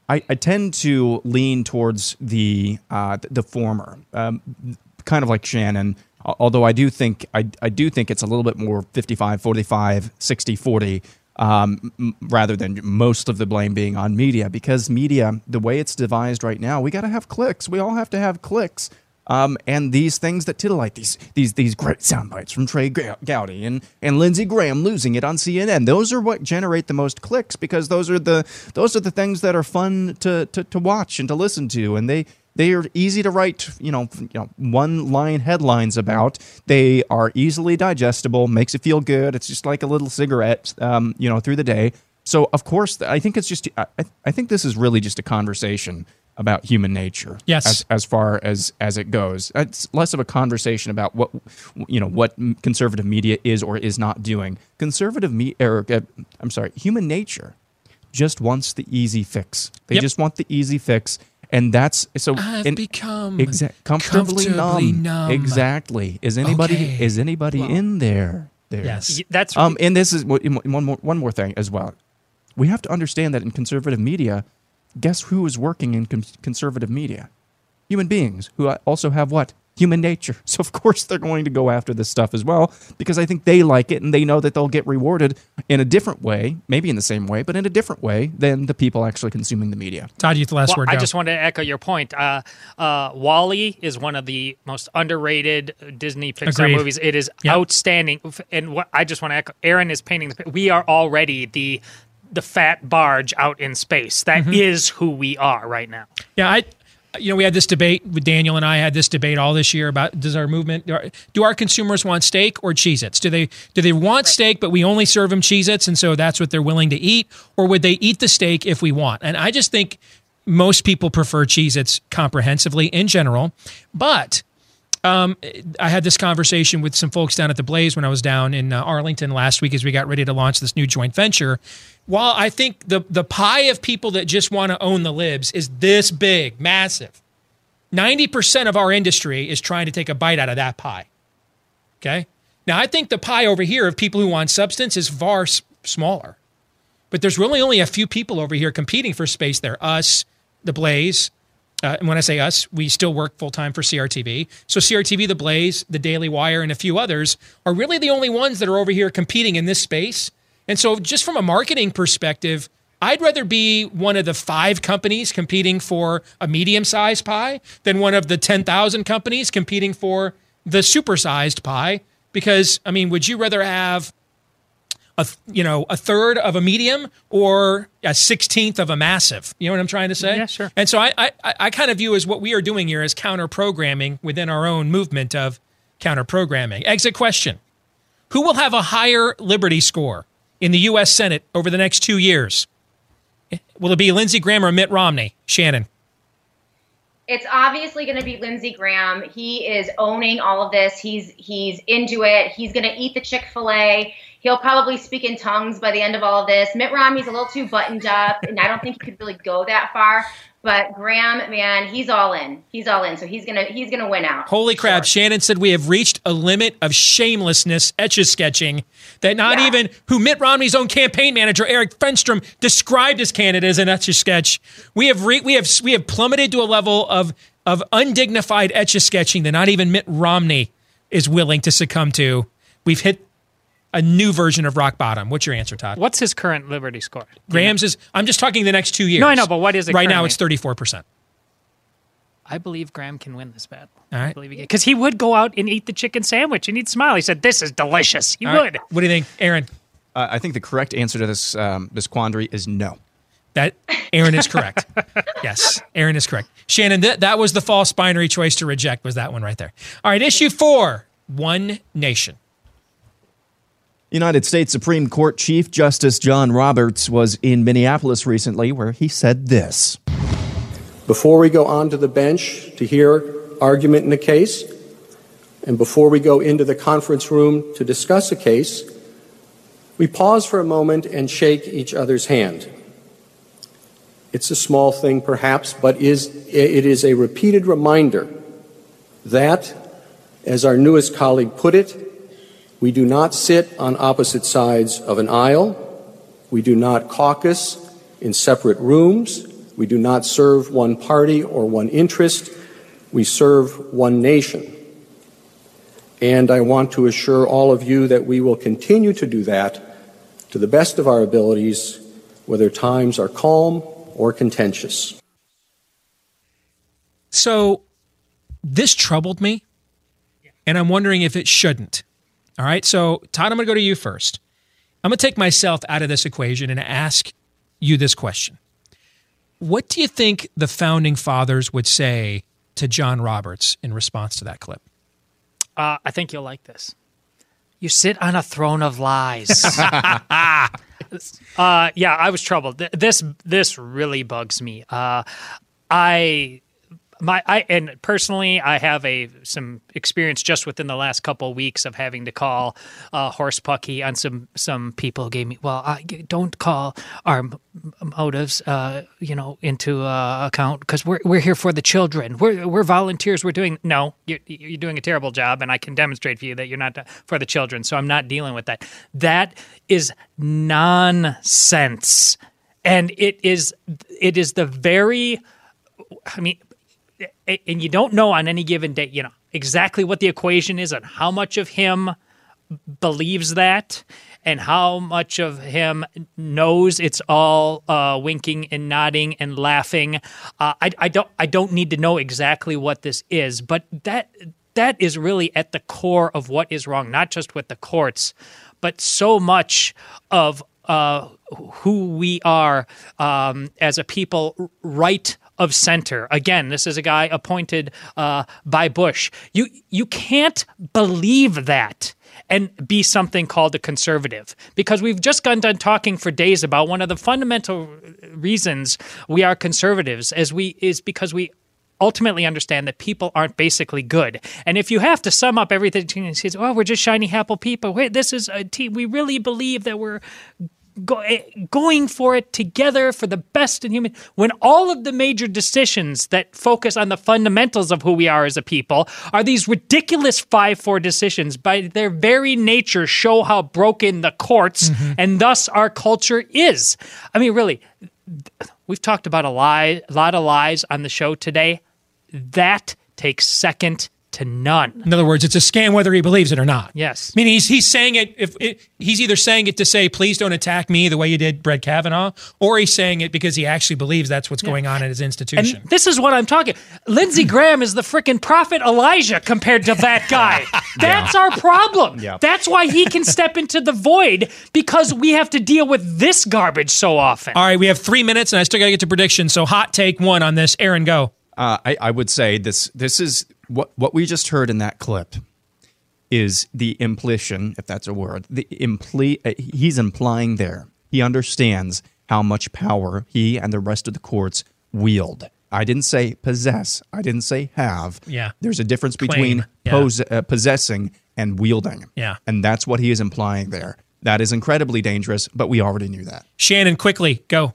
I, I tend to lean towards the uh, the former, um, kind of like Shannon. Although I do think I, I do think it's a little bit more fifty-five forty-five, sixty forty um, m- rather than most of the blame being on media, because media, the way it's devised right now, we got to have clicks. We all have to have clicks. Um, and these things that titillate, these these these great sound bites from Trey Gowdy and, and Lindsey Graham losing it on C N N, those are what generate the most clicks, because those are the those are the things that are fun to to, to watch and to listen to, and they They are easy to write, you know, you know, one-line headlines about. They are easily digestible, makes you feel good. It's just like a little cigarette, um, you know, through the day. So, of course, I think it's just I, I think this is really just a conversation about human nature. Yes. As, as far as, as it goes. It's less of a conversation about what, you know, what conservative media is or is not doing. Conservative me- or, uh, I'm sorry, human nature just wants the easy fix. They yep. just want the easy fix. And that's so. I've and, become exa comfortably, comfortably numb. numb. Exactly. Is anybody okay. is anybody well, in there? There. Yes, that's right. Um, and this is one more one more thing as well. We have to understand that in conservative media, guess who is working in conservative media? Human beings who also have what? Human nature. So of course they're going to go after this stuff as well, because I think they like it and they know that they'll get rewarded in a different way, maybe in the same way, but in a different way than the people actually consuming the media. Todd, you have the last well, word. I go. just want to echo your point. Uh, uh, WALL-E is one of the most underrated Disney Pixar Agreed. movies. It is yep. outstanding. And what I just want to echo, Aaron is painting the we are already the the fat barge out in space. That mm-hmm. is who we are right now. Yeah, I. You know, we had this debate with Daniel and I had this debate all this year about does our movement do our consumers want steak or Cheez-Its? Do they do they want steak, but we only serve them Cheez-Its, and so that's what they're willing to eat, or would they eat the steak if we want? And I just think most people prefer Cheez-Its comprehensively in general. But um, I had this conversation with some folks down at the Blaze when I was down in uh, Arlington last week as we got ready to launch this new joint venture. While I think the, the pie of people that just want to own the libs is this big, massive, ninety percent of our industry is trying to take a bite out of that pie, okay? Now, I think the pie over here of people who want substance is far smaller, but there's really only a few people over here competing for space there. Us, The Blaze, uh, and when I say us, we still work full-time for C R T V. So C R T V, The Blaze, The Daily Wire, and a few others are really the only ones that are over here competing in this space. And so just from a marketing perspective, I'd rather be one of the five companies competing for a medium-sized pie than one of the ten thousand companies competing for the supersized pie. Because, I mean, would you rather have, a you know, a third of a medium or a sixteenth of a massive? You know what I'm trying to say? Yeah, sure. And so I, I, I kind of view as what we are doing here as counter-programming within our own movement of counter-programming. Exit question. Who will have a higher liberty score in the U S Senate over the next two years? Will it be Lindsey Graham or Mitt Romney? Shannon. It's obviously going to be Lindsey Graham. He is owning all of this. He's he's into it. He's going to eat the Chick-fil-A. He'll probably speak in tongues by the end of all of this. Mitt Romney's a little too buttoned up, and I don't think he could really go that far. But Graham, man, he's all in. He's all in. So he's gonna he's gonna win out. Holy crap! Sure. Shannon said we have reached a limit of shamelessness, etch-a-sketching, that not yeah. even who Mitt Romney's own campaign manager Eric Fenstrom described his candidate as an etch-a-sketch. We have re we have we have plummeted to a level of of undignified etch-a-sketching that not even Mitt Romney is willing to succumb to. We've hit a new version of rock bottom. What's your answer, Todd? What's his current liberty score? Graham's is, I'm just talking the next two years. No, I know, but what is it right currently? Now it's thirty-four percent. I believe Graham can win this battle. All right. I believe he can. Because he would go out and eat the chicken sandwich and he'd smile. He said, this is delicious. He All would. Right. What do you think, Aaron? Uh, I think the correct answer to this, um, this quandary is no. That Aaron is correct. Yes, Aaron is correct. Shannon, th that was the false binary choice to reject, was that one right there. All right, issue four, one nation. United States Supreme Court Chief Justice John Roberts was in Minneapolis recently where he said this. Before we go on to the bench to hear argument in a case, and before we go into the conference room to discuss a case, we pause for a moment and shake each other's hand. It's a small thing perhaps, but is, it is a repeated reminder that, as our newest colleague put it, we do not sit on opposite sides of an aisle. We do not caucus in separate rooms. We do not serve one party or one interest. We serve one nation. And I want to assure all of you that we will continue to do that to the best of our abilities, whether times are calm or contentious. So this troubled me, and I'm wondering if it shouldn't. All right, so Todd, I'm going to go to you first. I'm going to take myself out of this equation and ask you this question. What do you think the founding fathers would say to John Roberts in response to that clip? Uh, I think you'll like this. You sit on a throne of lies. uh, yeah, I was troubled. This, this really bugs me. Uh, I... my I and personally, I have a some experience just within the last couple of weeks of having to call uh, horse pucky on some some people who gave me. Well, I, don't call our motives, uh, you know, into uh, account because we're we're here for the children. We're we're volunteers. We're doing no. You're, you're doing a terrible job, and I can demonstrate for you that you're not for the children. So I'm not dealing with that. That is nonsense, and it is it is the very. I mean, and you don't know on any given day, you know, exactly what the equation is and how much of him believes that and how much of him knows it's all uh, winking and nodding and laughing. Uh, I, I don't I don't need to know exactly what this is, but that that is really at the core of what is wrong, not just with the courts, but so much of uh, who we are um, as a people right of center. Again, this is a guy appointed uh, by Bush. You you can't believe that and be something called a conservative, because we've just gone done talking for days about one of the fundamental reasons we are conservatives as we is because we ultimately understand that people aren't basically good. And if you have to sum up everything, you say, "Oh, we're just shiny apple people. Wait, this is a team. We really believe that we're." Go, going for it together for the best in human, when all of the major decisions that focus on the fundamentals of who we are as a people are these ridiculous five four decisions by their very nature show how broken the courts mm-hmm. and thus our culture is. I mean, really, we've talked about a lie, a lot of lies on the show today. That takes second to none. In other words, it's a scam whether he believes it or not. Yes. I mean, he's he's saying it, if it, he's either saying it to say, please don't attack me the way you did Brett Kavanaugh, or he's saying it because he actually believes that's what's yeah. going on at his institution. And this is what I'm talking. Lindsey Graham is the freaking prophet Elijah compared to that guy. That's yeah. our problem. Yeah. That's why he can step into the void, because we have to deal with this garbage so often. All right, we have three minutes and I still got to get to predictions. So hot take one on this. Aaron, go. Uh, I, I would say this. This is what what we just heard in that clip is the implication, if that's a word. The impli- uh, he's implying there. He understands how much power he and the rest of the courts wield. I didn't say possess. I didn't say have. Yeah. There's a difference Claim. between yeah. pose, uh, possessing and wielding. Yeah. And that's what he is implying there. That is incredibly dangerous, but we already knew that. Shannon, quickly, go.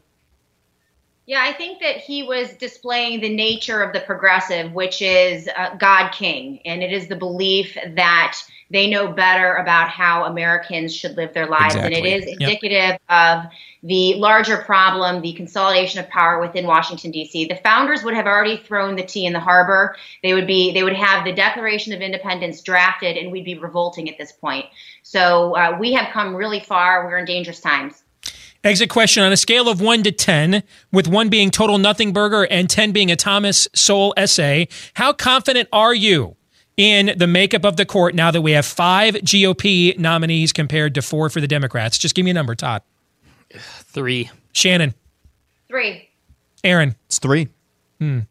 Yeah, I think that he was displaying the nature of the progressive, which is uh, God King. And it is the belief that they know better about how Americans should live their lives. Exactly. And it is indicative yep. of the larger problem, the consolidation of power within Washington, D C. The founders would have already thrown the tea in the harbor. They would be, they would have the Declaration of Independence drafted, and we'd be revolting at this point. So uh, we have come really far. We're in dangerous times. Exit question: on a scale of one to ten, with one being total nothing burger and ten being a Thomas Sowell essay, how confident are you in the makeup of the court now that we have five G O P nominees compared to four for the Democrats? Just give me a number, Todd. Three. Shannon? Three. Aaron? It's three. Hmm.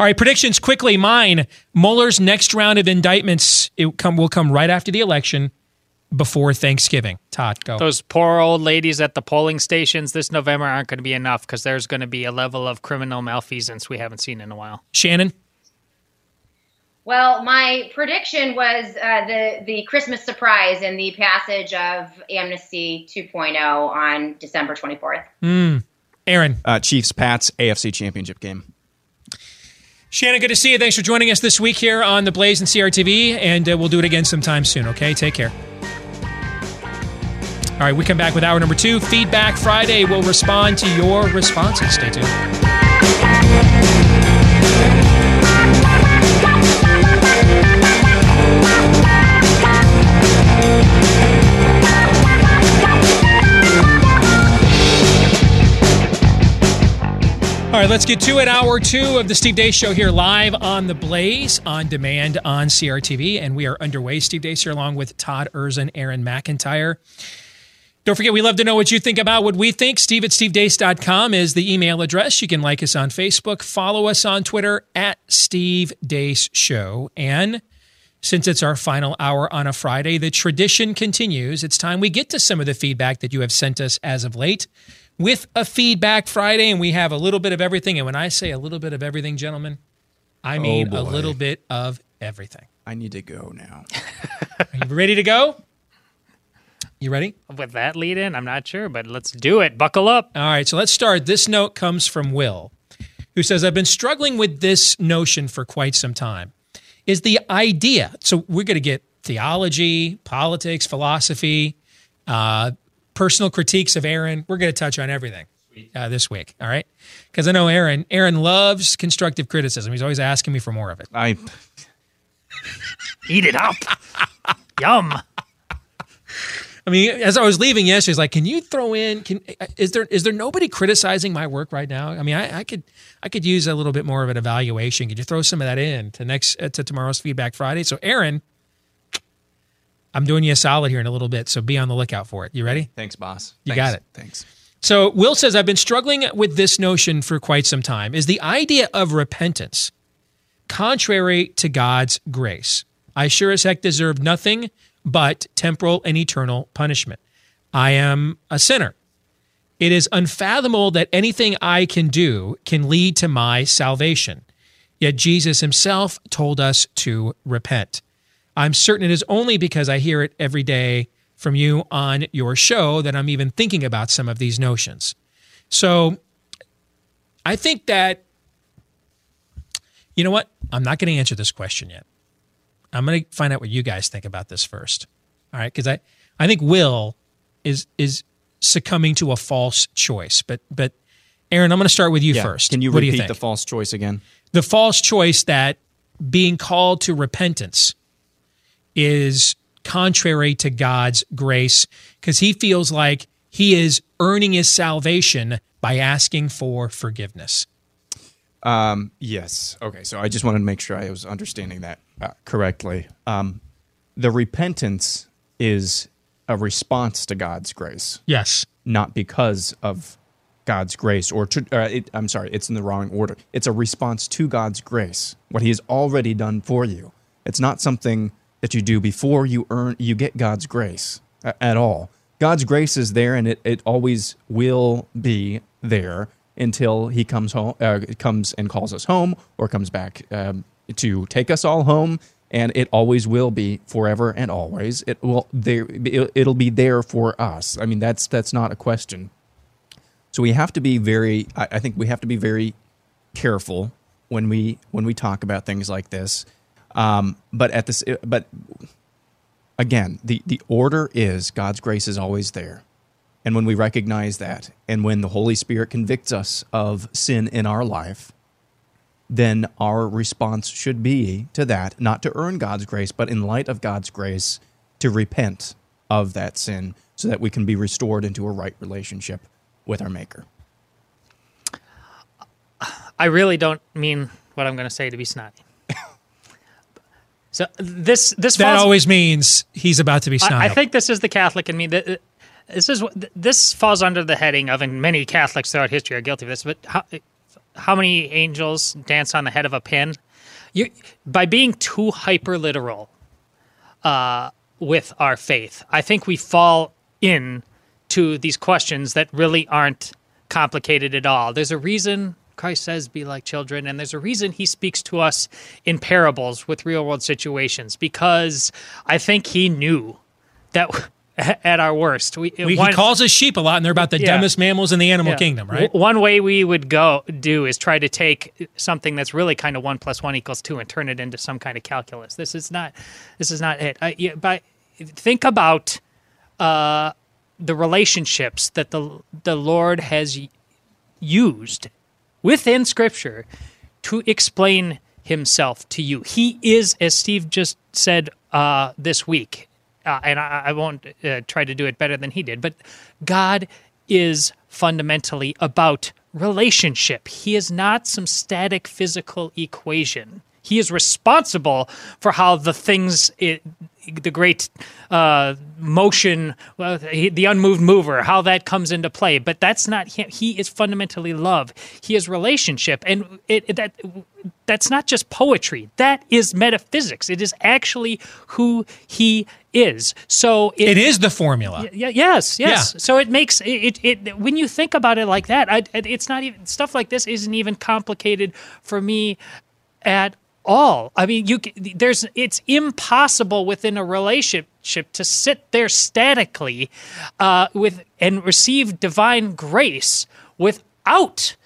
All right, predictions quickly. Mine, Mueller's next round of indictments it come, will come right after the election. Before Thanksgiving. Todd, go. Those poor old ladies at the polling stations this November aren't going to be enough, because there's going to be a level of criminal malfeasance we haven't seen in a while. Shannon? Well, my prediction was uh, the, the Christmas surprise and the passage of Amnesty two point oh on December twenty-fourth. Mm. Aaron? Uh, Chiefs, Pats, A F C Championship game. Shannon, good to see you. Thanks for joining us this week here on The Blaze and C R T V, and uh, we'll do it again sometime soon, okay? Take care. All right, we come back with hour number two. Feedback Friday will respond to your responses. Stay tuned. All right, let's get to it. Hour two of the Steve Deace Show here live on The Blaze, on demand on C R T V. And we are underway. Steve Deace here along with Todd Erzin, Aaron McIntyre. Don't forget, we love to know what you think about what we think. Steve at steve deace dot com is the email address. You can like us on Facebook, follow us on Twitter, at Steve Deace Show. And since it's our final hour on a Friday, the tradition continues. It's time we get to some of the feedback that you have sent us as of late with a Feedback Friday, and we have a little bit of everything. And when I say a little bit of everything, gentlemen, I mean, oh a little bit of everything. I need to go now. Are you ready to go? You ready? With that lead in, I'm not sure, but let's do it. Buckle up. All right, so let's start. This note comes from Will, who says, I've been struggling with this notion for quite some time. Is the idea, so we're going to get theology, politics, philosophy, uh, personal critiques of Aaron. We're going to touch on everything uh, this week, all right? Because I know Aaron. Aaron loves constructive criticism. He's always asking me for more of it. I eat it up. Yum. I mean, as I was leaving yesterday, he's like, "Can you throw in? Can is there is there nobody criticizing my work right now? I mean, I, I could I could use a little bit more of an evaluation. Could you throw some of that in to next uh, to tomorrow's Feedback Friday?" So, Aaron, I'm doing you a solid here in a little bit, so be on the lookout for it. You ready? Thanks, boss. You Thanks. got it. Thanks. So, Will says, "I've been struggling with this notion for quite some time. Is the idea of repentance contrary to God's grace? I sure as heck deserve nothing but temporal and eternal punishment. I am a sinner. It is unfathomable that anything I can do can lead to my salvation. Yet Jesus himself told us to repent. I'm certain it is only because I hear it every day from you on your show that I'm even thinking about some of these notions." So I think that, you know what? I'm not going to answer this question yet. I'm going to find out what you guys think about this first. All right, because I, I think Will is is succumbing to a false choice. But, but Aaron, I'm going to start with you yeah. first. Can you what repeat do you think? The false choice again? The false choice that being called to repentance is contrary to God's grace because he feels like he is earning his salvation by asking for forgiveness. Um, yes. Okay. So I just wanted to make sure I was understanding that uh, correctly. Um, the repentance is a response to God's grace. Yes. Not because of God's grace or to, uh, it, I'm sorry, it's in the wrong order. It's a response to God's grace, what he has already done for you. It's not something that you do before you earn, you get God's grace uh, at all. God's grace is there and it, it always will be there until he comes home, uh, comes and calls us home, or comes back um, to take us all home, and it always will be forever and always. It will there. It'll be there for us. I mean, that's that's not a question. So we have to be very. I think we have to be very careful when we when we talk about things like this. Um, but at this, but again, the the order is God's grace is always there. And when we recognize that, and when the Holy Spirit convicts us of sin in our life, then our response should be to that, not to earn God's grace, but in light of God's grace, to repent of that sin so that we can be restored into a right relationship with our Maker. I really don't mean what I'm going to say to be snotty. so this this That falls, always means he's about to be snotty. I, I think this is the Catholic in me that... This is this falls under the heading of, and many Catholics throughout history are guilty of this, but how, how many angels dance on the head of a pin? You, by being too hyper-literal uh, with our faith, I think we fall in to these questions that really aren't complicated at all. There's a reason Christ says, be like children, and there's a reason he speaks to us in parables with real-world situations, because I think he knew that... At our worst, we, we, one, he calls us sheep a lot, and they're about the yeah, dumbest mammals in the animal yeah. kingdom, right? W- one way we would go do is try to take something that's really kind of one plus one equals two and turn it into some kind of calculus. This is not, this is not it. I, yeah, but think about uh, the relationships that the the Lord has used within Scripture to explain Himself to you. He is, as Steve just said uh, this week. Uh, and I, I won't uh, try to do it better than he did, but God is fundamentally about relationship. He is not some static physical equation. He is responsible for how the things, it, the great uh, motion, well, the unmoved mover, how that comes into play. But that's not him. He is fundamentally love. He is relationship. And it, it, that that's not just poetry. That is metaphysics. It is actually who he is. So it, it is the formula. Y- yes, yes. Yeah. So it makes it, it, it. When you think about it like that, I, it's not even stuff like this isn't even complicated for me at all. I mean, you there's it's impossible within a relationship to sit there statically uh, with and receive divine grace without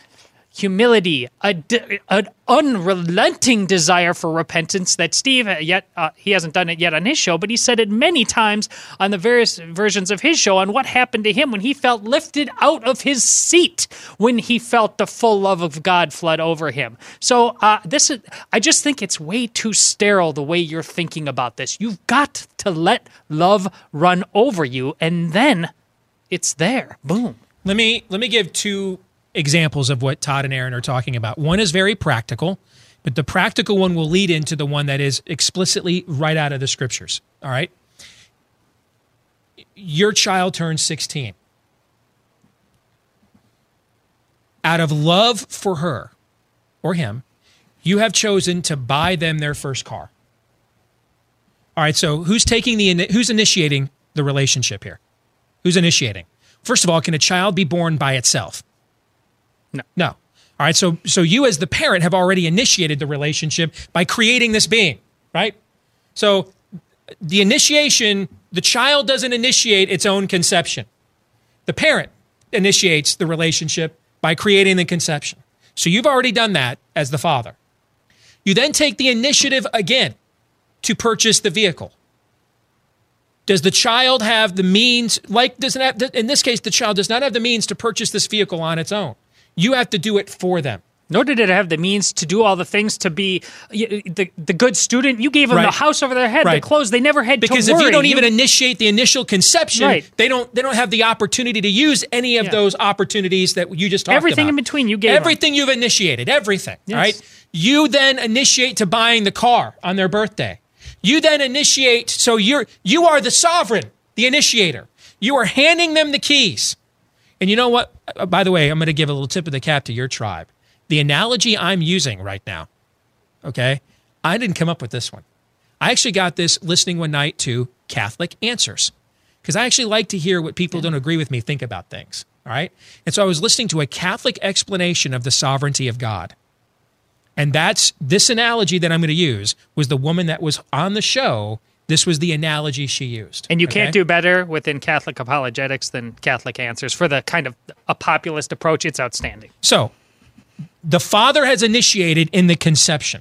humility, a de- an unrelenting desire for repentance that Steve, yet uh, he hasn't done it yet on his show, but he said it many times on the various versions of his show on what happened to him when he felt lifted out of his seat, when he felt the full love of God flood over him. So uh, this is, I just think it's way too sterile the way you're thinking about this. You've got to let love run over you, and then it's there. Boom. Let me, let me give two examples of what Todd and Aaron are talking about. One is very practical, but the practical one will lead into the one that is explicitly right out of the scriptures. All right. Your child turns sixteen. Out of love for her or him, you have chosen to buy them their first car. All right. So who's taking the, who's initiating the relationship here? Who's initiating? First of all, can a child be born by itself? No. No. All right. So so you as the parent have already initiated the relationship by creating this being, right? So the initiation, the child doesn't initiate its own conception. The parent initiates the relationship by creating the conception. So you've already done that as the father. You then take the initiative again to purchase the vehicle. Does the child have the means, like doesn't have, in this case, the child does not have the means to purchase this vehicle on its own. You have to do it for them. Nor did it have the means to do all the things to be the, the good student. You gave them right. The house over their head, right. The clothes. They never had because to worry. Because if you don't even you... initiate the initial conception, right. they don't They don't have the opportunity to use any of yeah. those opportunities that you just talked everything about. Everything in between you gave Everything them. You've initiated, everything, yes. right? You then initiate to buying the car on their birthday. You then initiate, so you're you are the sovereign, the initiator. You are handing them the keys. And you know what? By the way, I'm going to give a little tip of the cap to your tribe. The analogy I'm using right now, okay, I didn't come up with this one. I actually got this listening one night to Catholic Answers because I actually like to hear what people don't agree with me think about things, all right? And so I was listening to a Catholic explanation of the sovereignty of God. And that's this analogy that I'm going to use was the woman that was on the show. This was the analogy she used. And you okay? can't do better within Catholic apologetics than Catholic Answers for the kind of a populist approach. It's outstanding. So the father has initiated in the conception.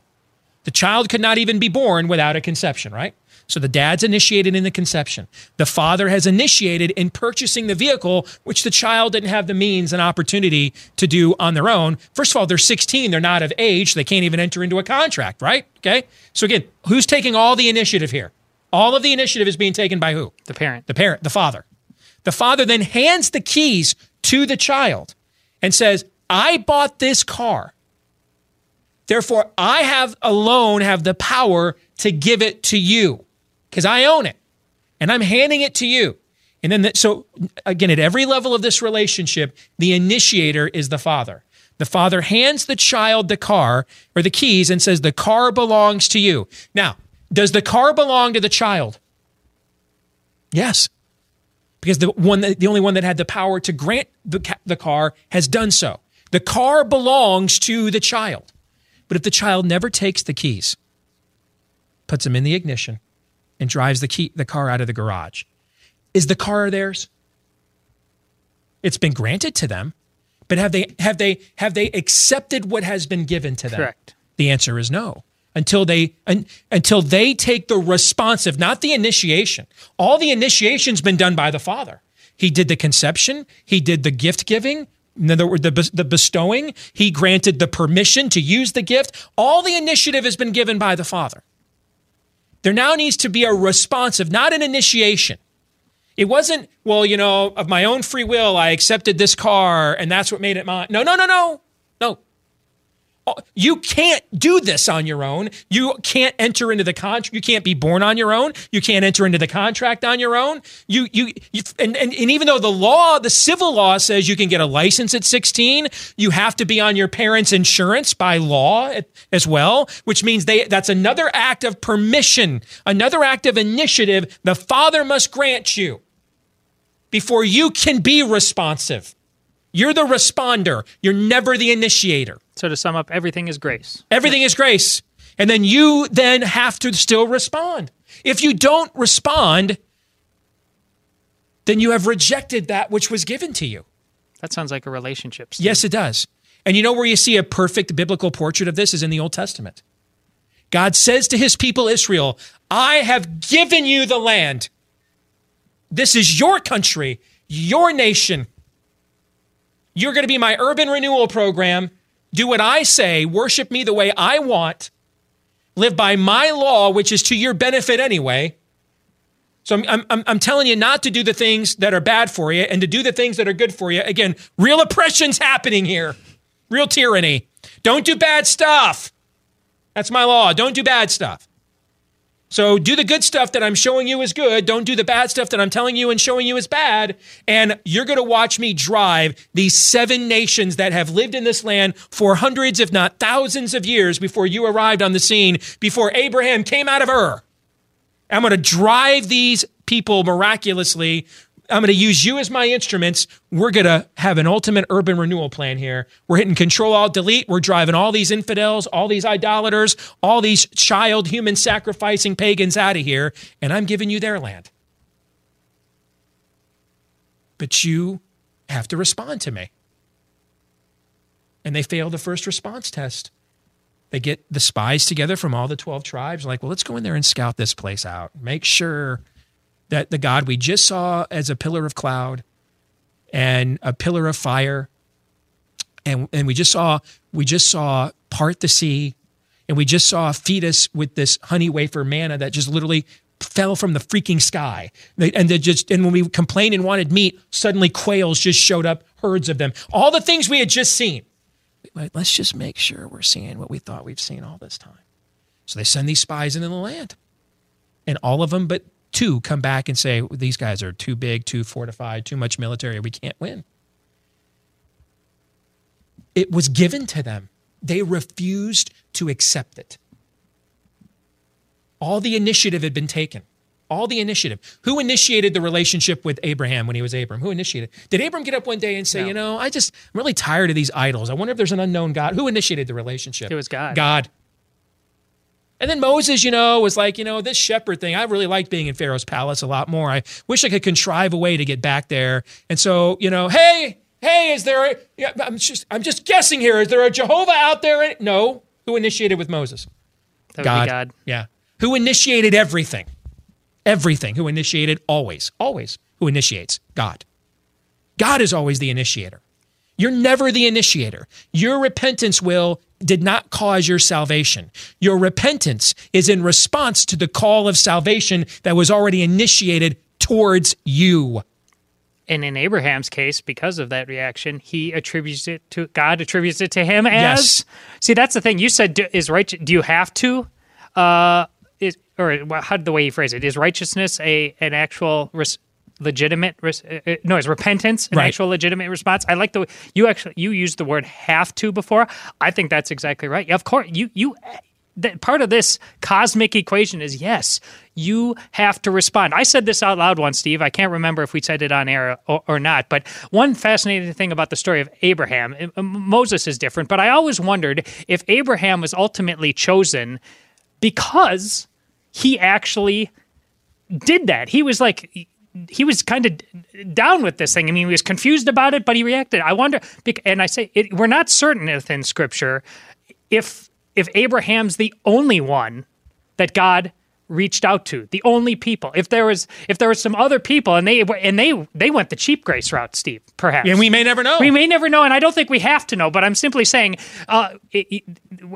The child could not even be born without a conception, right? So the dad's initiated in the conception. The father has initiated in purchasing the vehicle, which the child didn't have the means and opportunity to do on their own. First of all, they're sixteen. They're not of age. They can't even enter into a contract, right? Okay. So again, who's taking all the initiative here? All of the initiative is being taken by who? The parent. The parent, the father. The father then hands the keys to the child and says, I bought this car. Therefore, I have alone have the power to give it to you because I own it and I'm handing it to you. And then, the, so again, at every level of this relationship, the initiator is the father. The father hands the child the car or the keys and says, the car belongs to you. Now, does the car belong to the child? Yes, because the one, that, the only one that had the power to grant the, ca- the car has done so. The car belongs to the child. But if the child never takes the keys, puts them in the ignition, and drives the, key, the car out of the garage, is the car theirs? It's been granted to them, but have they have they have they accepted what has been given to them? Correct. The answer is no. Until they un, until they take the responsive, not the initiation. All the initiation's been done by the father. He did the conception. He did the gift giving, the, the, the bestowing. He granted the permission to use the gift. All the initiative has been given by the father. There now needs to be a responsive, not an initiation. It wasn't, well, you know, of my own free will, I accepted this car, and that's what made it mine. No, no, no, no, no. You can't do this on your own. You can't enter into the contract. You can't be born on your own. You can't enter into the contract on your own. You, you, you and, and, and even though the law, the civil law says you can get a license at sixteen, you have to be on your parents' insurance by law as well, which means they, that's another act of permission, another act of initiative the father must grant you before you can be responsive. You're the responder. You're never the initiator. So to sum up, everything is grace. Everything is grace. And then you then have to still respond. If you don't respond, then you have rejected that which was given to you. That sounds like a relationship, Steve. Yes, it does. And you know where you see a perfect biblical portrait of this is in the Old Testament. God says to his people Israel, I have given you the land. This is your country, your nation. You're going to be my urban renewal program. Do what I say. Worship me the way I want. Live by my law, which is to your benefit anyway. So I'm, I'm, I'm telling you not to do the things that are bad for you and to do the things that are good for you. Again, real oppression's happening here. Real tyranny. Don't do bad stuff. That's my law. Don't do bad stuff. So do the good stuff that I'm showing you is good. Don't do the bad stuff that I'm telling you and showing you is bad. And you're going to watch me drive these seven nations that have lived in this land for hundreds, if not thousands of years before you arrived on the scene, before Abraham came out of Ur. I'm going to drive these people miraculously. I'm going to use you as my instruments. We're going to have an ultimate urban renewal plan here. We're hitting Control-Alt-Delete. We're driving all these infidels, all these idolaters, all these child human sacrificing pagans out of here, and I'm giving you their land. But you have to respond to me. And they fail the first response test. They get the spies together from all the twelve tribes. Like, well, let's go in there and scout this place out. Make sure that the God we just saw as a pillar of cloud and a pillar of fire, and and we just saw we just saw part the sea, and we just saw a fetus with this honey wafer manna that just literally fell from the freaking sky. And they just and when we complained and wanted meat, suddenly quails just showed up, herds of them. All the things we had just seen. Let's just make sure we're seeing what we thought we've seen all this time. So they send these spies into the land, and all of them but two come back and say, these guys are too big, too fortified, too much military, we can't win. It was given to them. They refused to accept it. All the initiative had been taken. All the initiative. Who initiated the relationship with Abraham when he was Abram? Who initiated? Did Abram get up one day and say, no. you know, I just, I'm really tired of these idols. I wonder if there's an unknown God. Who initiated the relationship? It was God. God. And then Moses, you know, was like, you know, this shepherd thing, I really liked being in Pharaoh's palace a lot more. I wish I could contrive a way to get back there. And so, you know, hey, hey, is there a, yeah, I'm just, I'm just guessing here. Is there a Jehovah out there? No. Who initiated with Moses? That God. Would be God. Yeah. Who initiated everything? Everything. Who initiated always? Always. Who initiates? God. God is always the initiator. You're never the initiator. Your repentance will did not cause your salvation. Your repentance is in response to the call of salvation that was already initiated towards you. And in Abraham's case, because of that reaction, he attributes it to God, attributes it to him as. Yes. See, that's the thing you said do, is right. Do you have to? Uh, is or how the way you phrase it is righteousness a an actual res, legitimate res, uh, no? Is repentance an right. actual legitimate response? I like the way you actually you used the word have to before. I think that's exactly right. Of course, you you that part of this cosmic equation is yes, you have to respond. I said this out loud once, Steve. I can't remember if we said it on air or, or not, but one fascinating thing about the story of Abraham, Moses is different, but I always wondered if Abraham was ultimately chosen because he actually did that. He was like, he was kind of down with this thing. I mean, he was confused about it, but he reacted. I wonder, and I say, it, we're not certain within Scripture if if Abraham's the only one that God reached out to, the only people. If there was, if there was some other people, and they and they they went the cheap grace route, Steve, perhaps. And we may never know. We may never know, and I don't think we have to know. But I'm simply saying, uh, it, it,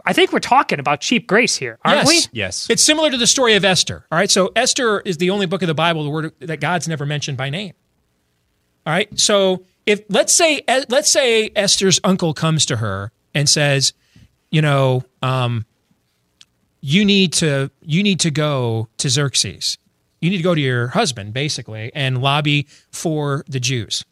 I think we're talking about cheap grace here, aren't yes. we? Yes. It's similar to the story of Esther. All right. So Esther is the only book of the Bible the word that God's never mentioned by name. All right. So if let's say let's say Esther's uncle comes to her and says, you know, um, you need to you need to go to Xerxes. You need to go to your husband, basically, and lobby for the Jews.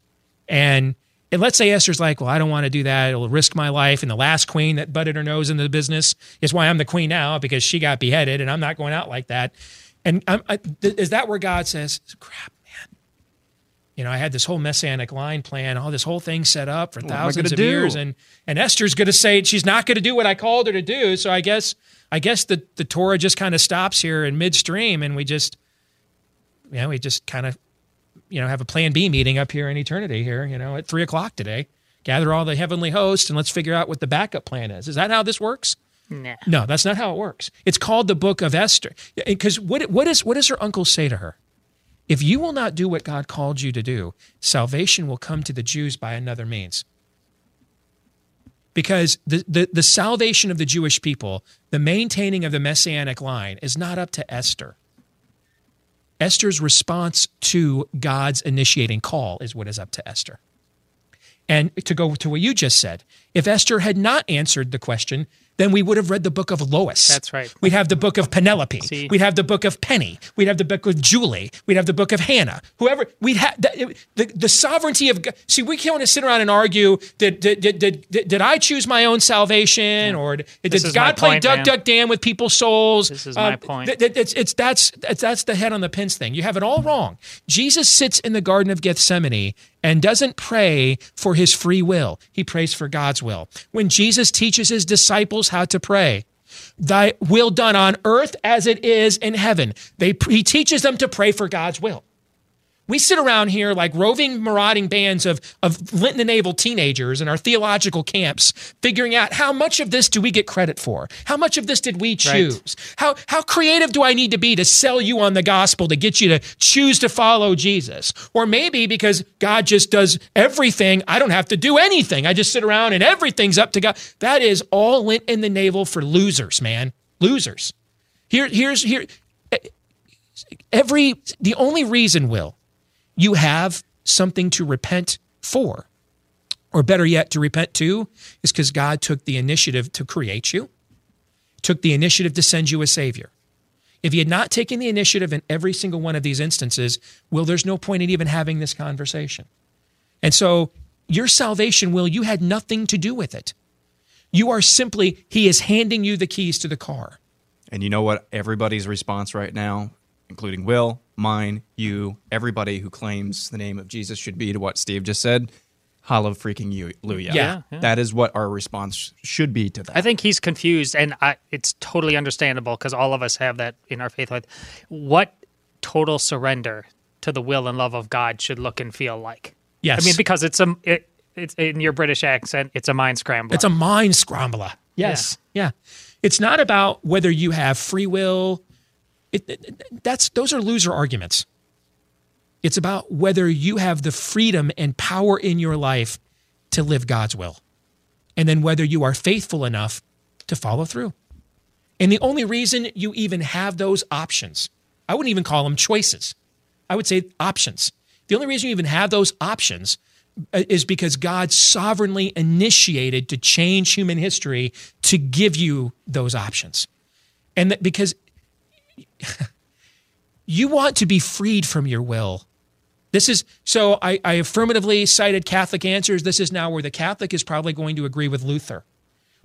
And, and let's say Esther's like, well, I don't want to do that. It'll risk my life. And the last queen that butted her nose into the business is why I'm the queen now, because she got beheaded, and I'm not going out like that. And I'm, I, th- is that where God says, crap, man, You know, I had this whole messianic line plan, all this whole thing set up for thousands of do? years, and and Esther's going to say she's not going to do what I called her to do. So I guess I guess the the Torah just kind of stops here in midstream, and we just, you know, we just kind of, you know, have a Plan B meeting up here in eternity here, you know, at three o'clock today. Gather all the heavenly host and let's figure out what the backup plan is. Is that how this works? No, no, that's not how it works. It's called the Book of Esther because what what is what does her uncle say to her? If you will not do what God called you to do, salvation will come to the Jews by another means. Because the, the, the salvation of the Jewish people, the maintaining of the Messianic line, is not up to Esther. Esther's response to God's initiating call is what is up to Esther. And to go to what you just said, if Esther had not answered the question, then we would have read the book of Lois. That's right. We'd have the book of Penelope. See? We'd have the book of Penny. We'd have the book of Julie. We'd have the book of Hannah. Whoever, we'd have, the, the, the sovereignty of God. See, we can't want to sit around and argue that did, did, did, did, did I choose my own salvation, or did, did God play Duck, Duck, Dam with people's souls? This is uh, my point. Th- th- it's, it's, that's, that's, that's the head on the pins thing. You have it all wrong. Jesus sits in the Garden of Gethsemane and doesn't pray for his free will. He prays for God's will. When Jesus teaches his disciples how to pray, thy will done on earth as it is in heaven, they, he teaches them to pray for God's will. We sit around here like roving, marauding bands of, of Linton and Abel teenagers in our theological camps, figuring out how much of this do we get credit for? How much of this did we choose? Right. How how creative do I need to be to sell you on the gospel to get you to choose to follow Jesus? Or maybe because God just does everything, I don't have to do anything. I just sit around and everything's up to God. That is all Linton and the Navel for losers, man. Losers. Here, here's, here, every, the only reason, Will, you have something to repent for, or better yet, to repent to, is because God took the initiative to create you, took the initiative to send you a Savior. If he had not taken the initiative in every single one of these instances, Will, there's no point in even having this conversation. And so your salvation, Will, you had nothing to do with it. You are simply, he is handing you the keys to the car. And you know what everybody's response right now, including Will, mine, you, everybody who claims the name of Jesus should be to what Steve just said, hollow freaking you, Luya. Yeah, yeah. That is what our response should be to that. I think he's confused, and I, it's totally understandable because all of us have that in our faith life. What total surrender to the will and love of God should look and feel like. Yes. I mean, because it's a, it, it's in your British accent, it's a mind scrambler. It's a mind scrambler. Yes. Yeah. yeah. It's not about whether you have free will. It, it, that's those are loser arguments. It's about whether you have the freedom and power in your life to live God's will, and then whether you are faithful enough to follow through. And the only reason you even have those options, I wouldn't even call them choices. I would say options. The only reason you even have those options is because God sovereignly initiated to change human history to give you those options. And that because you want to be freed from your will. This is, so I, I affirmatively cited Catholic answers. This is now where the Catholic is probably going to agree with Luther.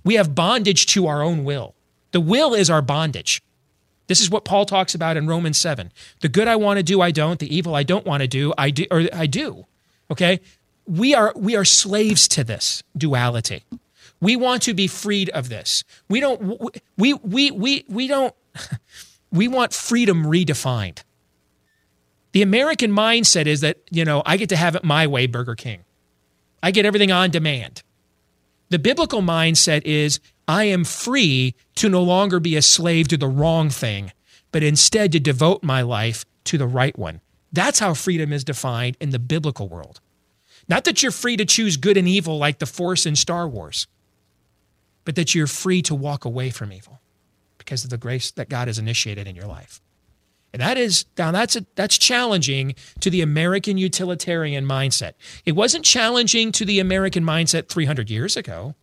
We have bondage to our own will. The will is our bondage. This is what Paul talks about in Romans seven. The good I want to do, I don't. The evil I don't want to do, I do, or I do. Okay? We are, we are slaves to this duality. We want to be freed of this. We don't, we, we, we, we don't, we want freedom redefined. The American mindset is that, you know, I get to have it my way, Burger King. I get everything on demand. The biblical mindset is I am free to no longer be a slave to the wrong thing, but instead to devote my life to the right one. That's how freedom is defined in the biblical world. Not that you're free to choose good and evil like the Force in Star Wars, but that you're free to walk away from evil, because of the grace that God has initiated in your life. And that is, now that's a, that's challenging to the American utilitarian mindset. It wasn't challenging to the American mindset three hundred years ago,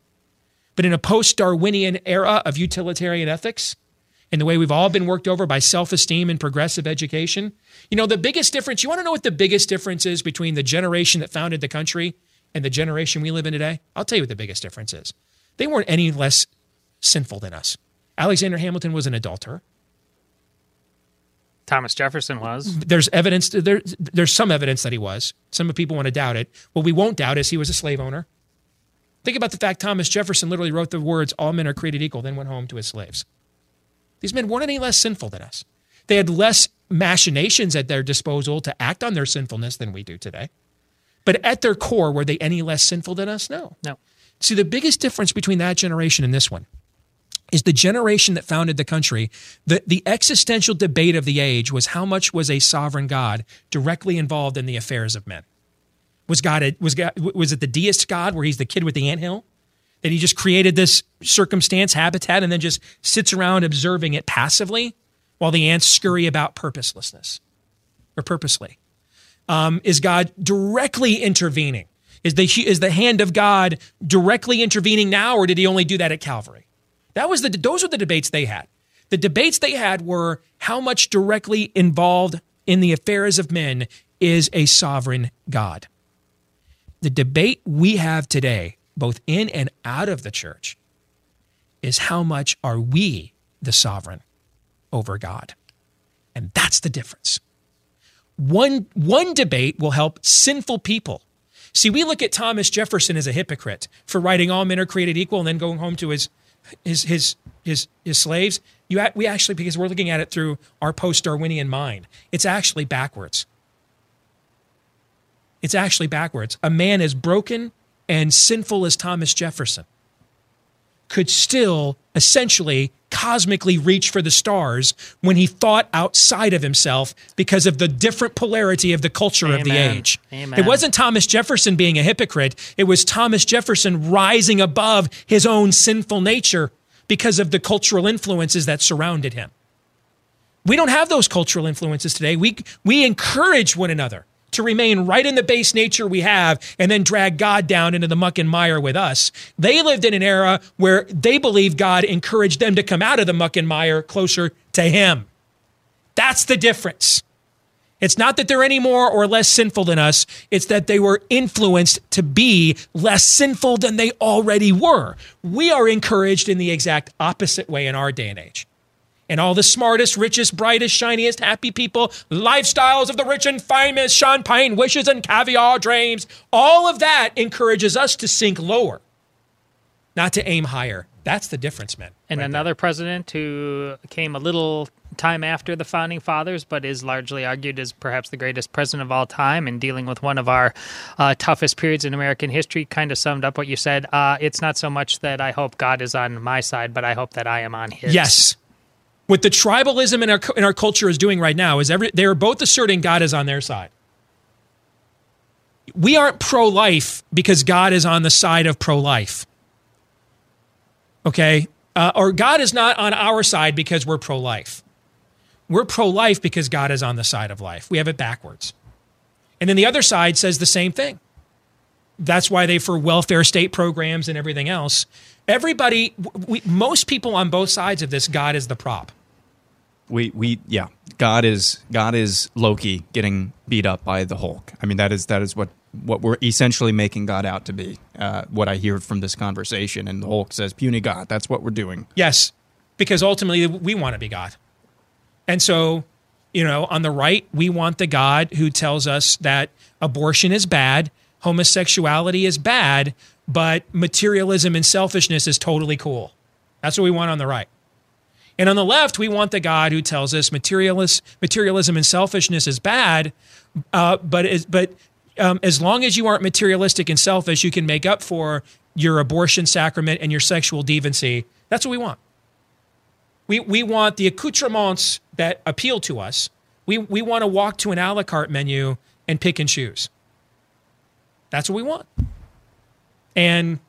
but in a post-Darwinian era of utilitarian ethics and the way we've all been worked over by self-esteem and progressive education, you know, the biggest difference, you want to know what the biggest difference is between the generation that founded the country and the generation we live in today? I'll tell you what the biggest difference is. They weren't any less sinful than us. Alexander Hamilton was an adulterer. Thomas Jefferson was. There's evidence. There, there's some evidence that he was. Some people want to doubt it. What we won't doubt is he was a slave owner. Think about the fact Thomas Jefferson literally wrote the words, "All men are created equal," then went home to his slaves. These men weren't any less sinful than us. They had less machinations at their disposal to act on their sinfulness than we do today. But at their core, were they any less sinful than us? No. No. See, the biggest difference between that generation and this one is the generation that founded the country, the, the existential debate of the age was how much was a sovereign God directly involved in the affairs of men? Was God, a, was God, was it the deist God where he's the kid with the anthill? That he just created this circumstance, habitat, and then just sits around observing it passively while the ants scurry about purposelessness or purposely? Um, is God directly intervening? Is the, is the hand of God directly intervening now, or did he only do that at Calvary? That was the, those were the debates they had. The debates they had were how much directly involved in the affairs of men is a sovereign God. The debate we have today, both in and out of the church, is how much are we the sovereign over God? And that's the difference. One, one debate will help sinful people. See, we look at Thomas Jefferson as a hypocrite for writing all men are created equal and then going home to his his his his, his slaves. You, we actually, because we're looking at it through our post-Darwinian mind, it's actually backwards. It's actually backwards. A man as broken and sinful as Thomas Jefferson could still essentially cosmically reach for the stars when he thought outside of himself because of the different polarity of the culture Amen. Of the age. Amen. It wasn't Thomas Jefferson being a hypocrite. It was Thomas Jefferson rising above his own sinful nature because of the cultural influences that surrounded him. We don't have those cultural influences today. We, we encourage one another to remain right in the base nature we have and then drag God down into the muck and mire with us. They lived in an era where they believed God encouraged them to come out of the muck and mire closer to him. That's the difference. It's not that they're any more or less sinful than us. It's that they were influenced to be less sinful than they already were. We are encouraged in the exact opposite way in our day and age. And all the smartest, richest, brightest, shiniest, happy people, lifestyles of the rich and famous, champagne wishes and caviar dreams, all of that encourages us to sink lower, not to aim higher. That's the difference, man. And right another there. President who came a little time after the Founding Fathers, but is largely argued as perhaps the greatest president of all time and dealing with one of our uh, toughest periods in American history, kind of summed up what you said. Uh, it's not so much that I hope God is on my side, but I hope that I am on his. Yes. What the tribalism in our in our culture is doing right now is every, they're both asserting God is on their side. We aren't pro-life because God is on the side of pro-life. Okay? Uh, or God is not on our side because we're pro-life. We're pro-life because God is on the side of life. We have it backwards. And then the other side says the same thing. That's why they, for welfare state programs and everything else, everybody, we, most people on both sides of this, God is the prop. We we yeah, God is God is Loki getting beat up by the Hulk. I mean that is that is what, what we're essentially making God out to be. Uh, what I hear from this conversation, and the Hulk says, "Puny God." That's what we're doing. Yes, because ultimately we want to be God, and so you know on the right we want the God who tells us that abortion is bad, homosexuality is bad, but materialism and selfishness is totally cool. That's what we want on the right. And on the left, we want the God who tells us materialist, materialism and selfishness is bad, uh, but, is, but um, as long as you aren't materialistic and selfish, you can make up for your abortion sacrament and your sexual deviancy. That's what we want. We, we want the accoutrements that appeal to us. We, we want to walk to an a la carte menu and pick and choose. That's what we want. And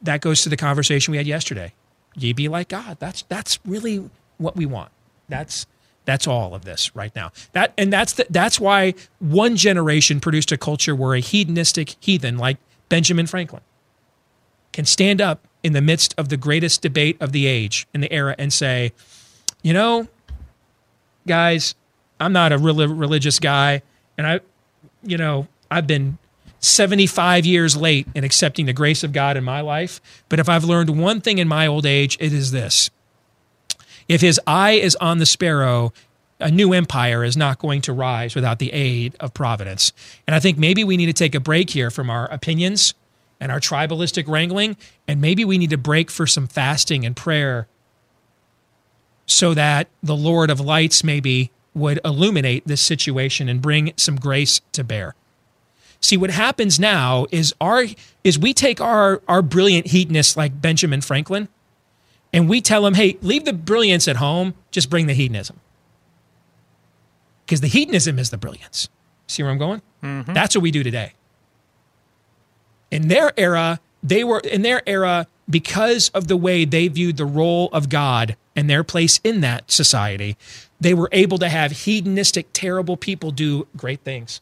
that goes to the conversation we had yesterday. Ye be like God. That's that's really what we want. That's that's all of this right now. That and that's the, that's why one generation produced a culture where a hedonistic heathen like Benjamin Franklin can stand up in the midst of the greatest debate of the age in the era and say, you know, guys, I'm not a real religious guy, and I. You know, I've been seventy-five years late in accepting the grace of God in my life, but if I've learned one thing in my old age, it is this. If his eye is on the sparrow, a new empire is not going to rise without the aid of providence. And I think maybe we need to take a break here from our opinions and our tribalistic wrangling, and maybe we need to break for some fasting and prayer so that the Lord of Lights maybe would illuminate this situation and bring some grace to bear. See, what happens now is our is we take our, our brilliant hedonists like Benjamin Franklin, and we tell them, hey, leave the brilliance at home, just bring the hedonism. Because the hedonism is the brilliance. See where I'm going? Mm-hmm. That's what we do today. In their era, they were in their era because of the way they viewed the role of God and their place in that society, they were able to have hedonistic, terrible people do great things.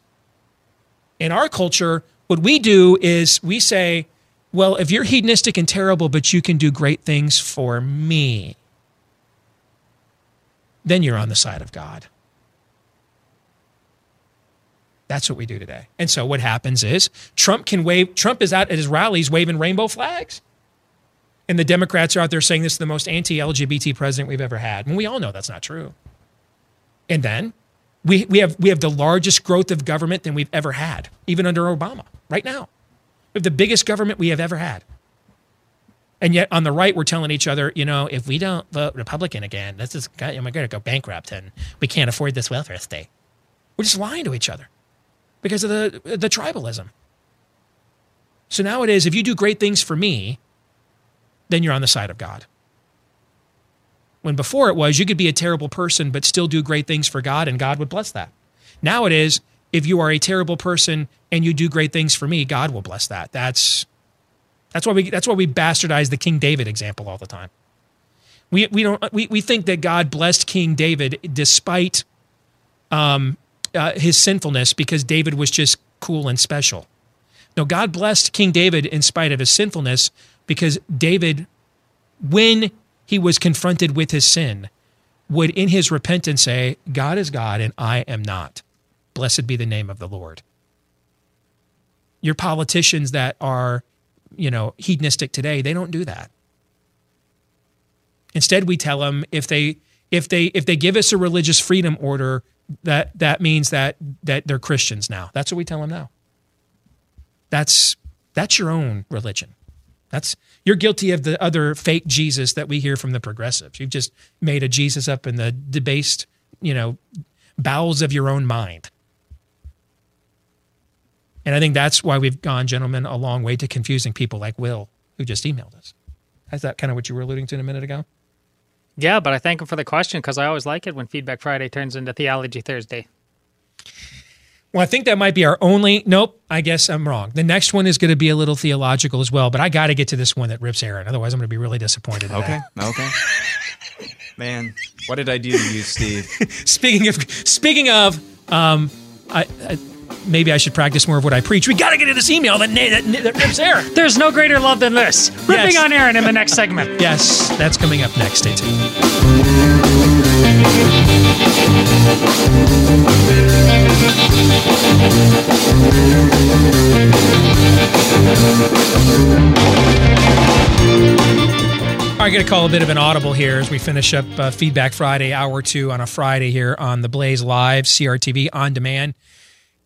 In our culture, what we do is we say, well, if you're hedonistic and terrible, but you can do great things for me, then you're on the side of God. That's what we do today. And so what happens is Trump can wave, Trump is out at his rallies waving rainbow flags. And the Democrats are out there saying this is the most anti-L G B T president we've ever had. And we all know that's not true. And then we, we have we have the largest growth of government than we've ever had, even under Obama, right now. We have the biggest government we have ever had. And yet on the right, we're telling each other, you know, if we don't vote Republican again, this is, I'm going to go bankrupt and we can't afford this welfare state. We're just lying to each other because of the the tribalism. So nowadays, if you do great things for me, then you're on the side of God. When before it was, you could be a terrible person, but still do great things for God, and God would bless that. Now it is, if you are a terrible person and you do great things for me, God will bless that. That's that's why we that's why we bastardize the King David example all the time. We we don't we we think that God blessed King David despite um, uh, his sinfulness because David was just cool and special. No, God blessed King David in spite of his sinfulness because David, when he was confronted with his sin, would in his repentance say, God is God and I am not. Blessed be the name of the Lord. Your politicians that are, you know, hedonistic today, they don't do that. Instead, we tell them if they if they if they give us a religious freedom order, that that means that that they're Christians now. That's what we tell them now. That's that's your own religion. That's you're guilty of the other fake Jesus that we hear from the progressives. You've just made a Jesus up in the debased, you know, bowels of your own mind. And I think that's why we've gone, gentlemen, a long way to confusing people like Will, who just emailed us. Is that kind of what you were alluding to a minute ago? Yeah, but I thank him for the question because I always like it when Feedback Friday turns into Theology Thursday. Well, I think that might be our only, nope, I guess I'm wrong. The next one is going to be a little theological as well, but I got to get to this one that rips Aaron. Otherwise, I'm going to be really disappointed in okay, that. Okay. Man, what did I do to you, Steve? Speaking of, speaking of, um, I, I, maybe I should practice more of what I preach. We got to get to this email that, that, that rips Aaron. There's no greater love than this. Ripping yes. on Aaron in the next segment. Yes, that's coming up next. Stay tuned. All right, I'm going to call a bit of an audible here as we finish up uh, Feedback Friday, hour two on a Friday here on The Blaze Live, C R T V On Demand.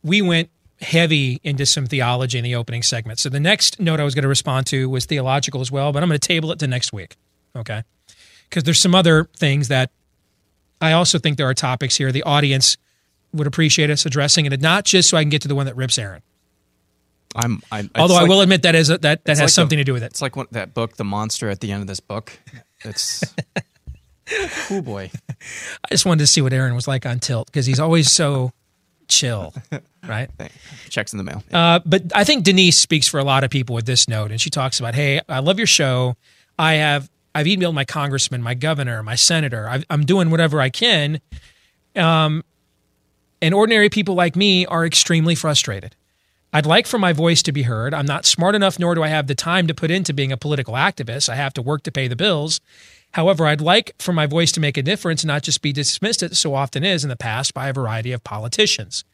We went heavy into some theology in the opening segment. So the next note I was going to respond to was theological as well, but I'm going to table it to next week, okay? Because there's some other things that I also think there are topics here. The audience would appreciate us addressing it, not just so I can get to the one that rips Aaron. I'm, I'm although I like, will admit that is a, that that has like something a, to do with it. It's like one, that book, The Monster at the end of this book. It's oh boy. I just wanted to see what Aaron was like on tilt because he's always so chill, right? Checks in the mail. Yeah. Uh, but I think Denise speaks for a lot of people with this note, and she talks about, "Hey, I love your show. I have I've emailed my congressman, my governor, my senator. I've, I'm doing whatever I can." Um. And ordinary people like me are extremely frustrated. I'd like for my voice to be heard. I'm not smart enough, nor do I have the time to put into being a political activist. I have to work to pay the bills. However, I'd like for my voice to make a difference and not just be dismissed as so often is in the past by a variety of politicians.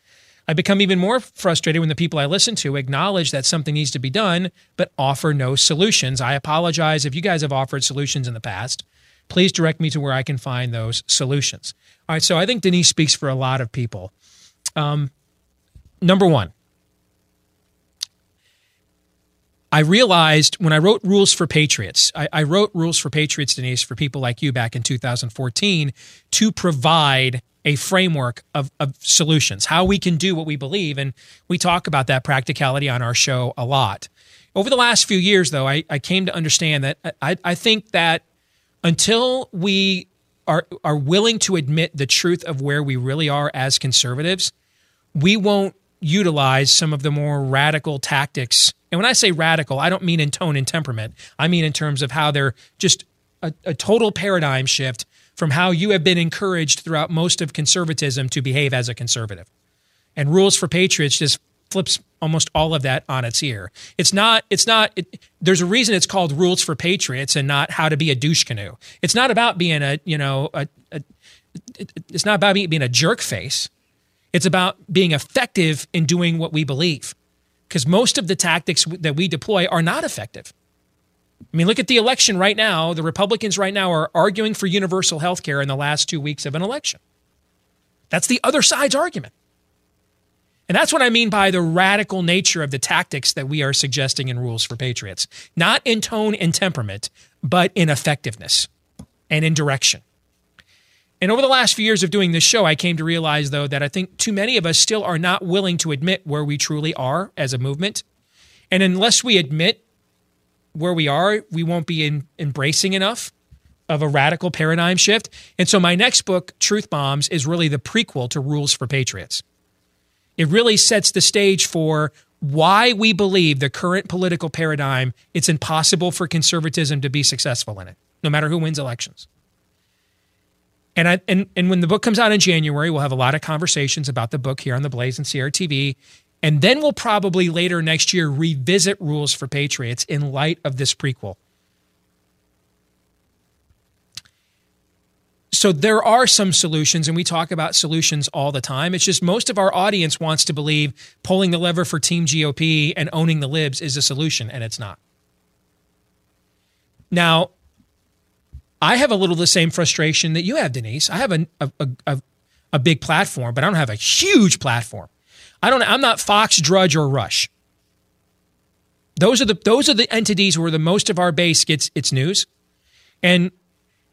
I become even more frustrated when the people I listen to acknowledge that something needs to be done, but offer no solutions. I apologize if you guys have offered solutions in the past. please direct me to where I can find those solutions. All right, so I think Denise speaks for a lot of people. Um, number one, I realized when I wrote Rules for Patriots, I, I wrote Rules for Patriots, Denise, for people like you back in two thousand fourteen to provide a framework of, of solutions, how we can do what we believe. And we talk about that practicality on our show a lot. Over the last few years, though, I, I came to understand that I, I think that until we are, are willing to admit the truth of where we really are as conservatives, we won't utilize some of the more radical tactics. And when I say radical, I don't mean in tone and temperament. I mean in terms of how they're just a, a total paradigm shift from how you have been encouraged throughout most of conservatism to behave as a conservative. And Rules for Patriots just flips almost all of that on its ear. It's not, it's not, it, there's a reason it's called Rules for Patriots and not How to Be a Douche Canoe. It's not about being a, you know, a, a, it's not about being a jerk face. It's about being effective in doing what we believe. Because most of the tactics that we deploy are not effective. I mean, look at the election right now. The Republicans right now are arguing for universal health care in the last two weeks of an election. That's the other side's argument. And that's what I mean by the radical nature of the tactics that we are suggesting in Rules for Patriots. Not in tone and temperament, but in effectiveness and in direction. And over the last few years of doing this show, I came to realize, though, that I think too many of us still are not willing to admit where we truly are as a movement. And unless we admit where we are, we won't be in embracing enough of a radical paradigm shift. And so my next book, Truth Bombs, is really the prequel to Rules for Patriots. It really sets the stage for why we believe the current political paradigm, it's impossible for conservatism to be successful in it, no matter who wins elections. And, I, and, and when the book comes out in January, we'll have a lot of conversations about the book here on The Blaze and C R T V. And then we'll probably later next year revisit Rules for Patriots in light of this prequel. So there are some solutions, and we talk about solutions all the time. It's just most of our audience wants to believe pulling the lever for Team G O P and owning the libs is a solution, and it's not. Now, I have a little of the same frustration that you have, Denise. I have a, a, a, a big platform, but I don't have a huge platform. I don't. I'm not Fox, Drudge, or Rush. Those are the those are the entities where the most of our base gets its news, and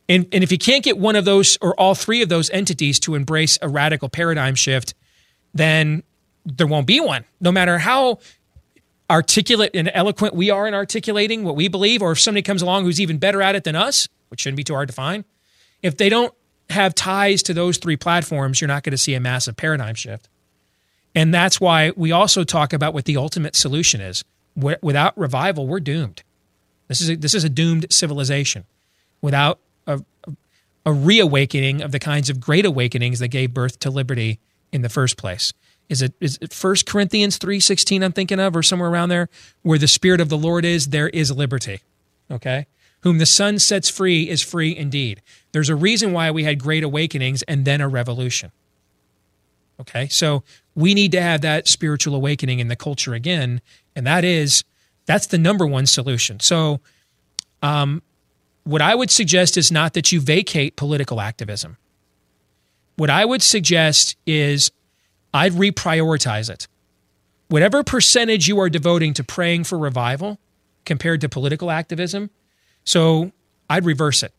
and and if you can't get one of those or all three of those entities to embrace a radical paradigm shift, then there won't be one. No matter how articulate and eloquent we are in articulating what we believe, or if somebody comes along who's even better at it than us, which shouldn't be too hard to find, if they don't have ties to those three platforms, you're not going to see a massive paradigm shift. And that's why we also talk about what the ultimate solution is. Without revival, we're doomed. This is a, this is a doomed civilization. Without a, a reawakening of the kinds of great awakenings that gave birth to liberty in the first place. Is it, is it First Corinthians three sixteen I'm thinking of, or somewhere around there? Where the Spirit of the Lord is, there is liberty. Okay? Whom the Son sets free is free indeed. There's a reason why we had great awakenings and then a revolution. Okay? So we need to have that spiritual awakening in the culture again, and that is, that's the number one solution. So um, what I would suggest is not that you vacate political activism. What I would suggest is I'd reprioritize it. Whatever percentage you are devoting to praying for revival compared to political activism, so I'd reverse it.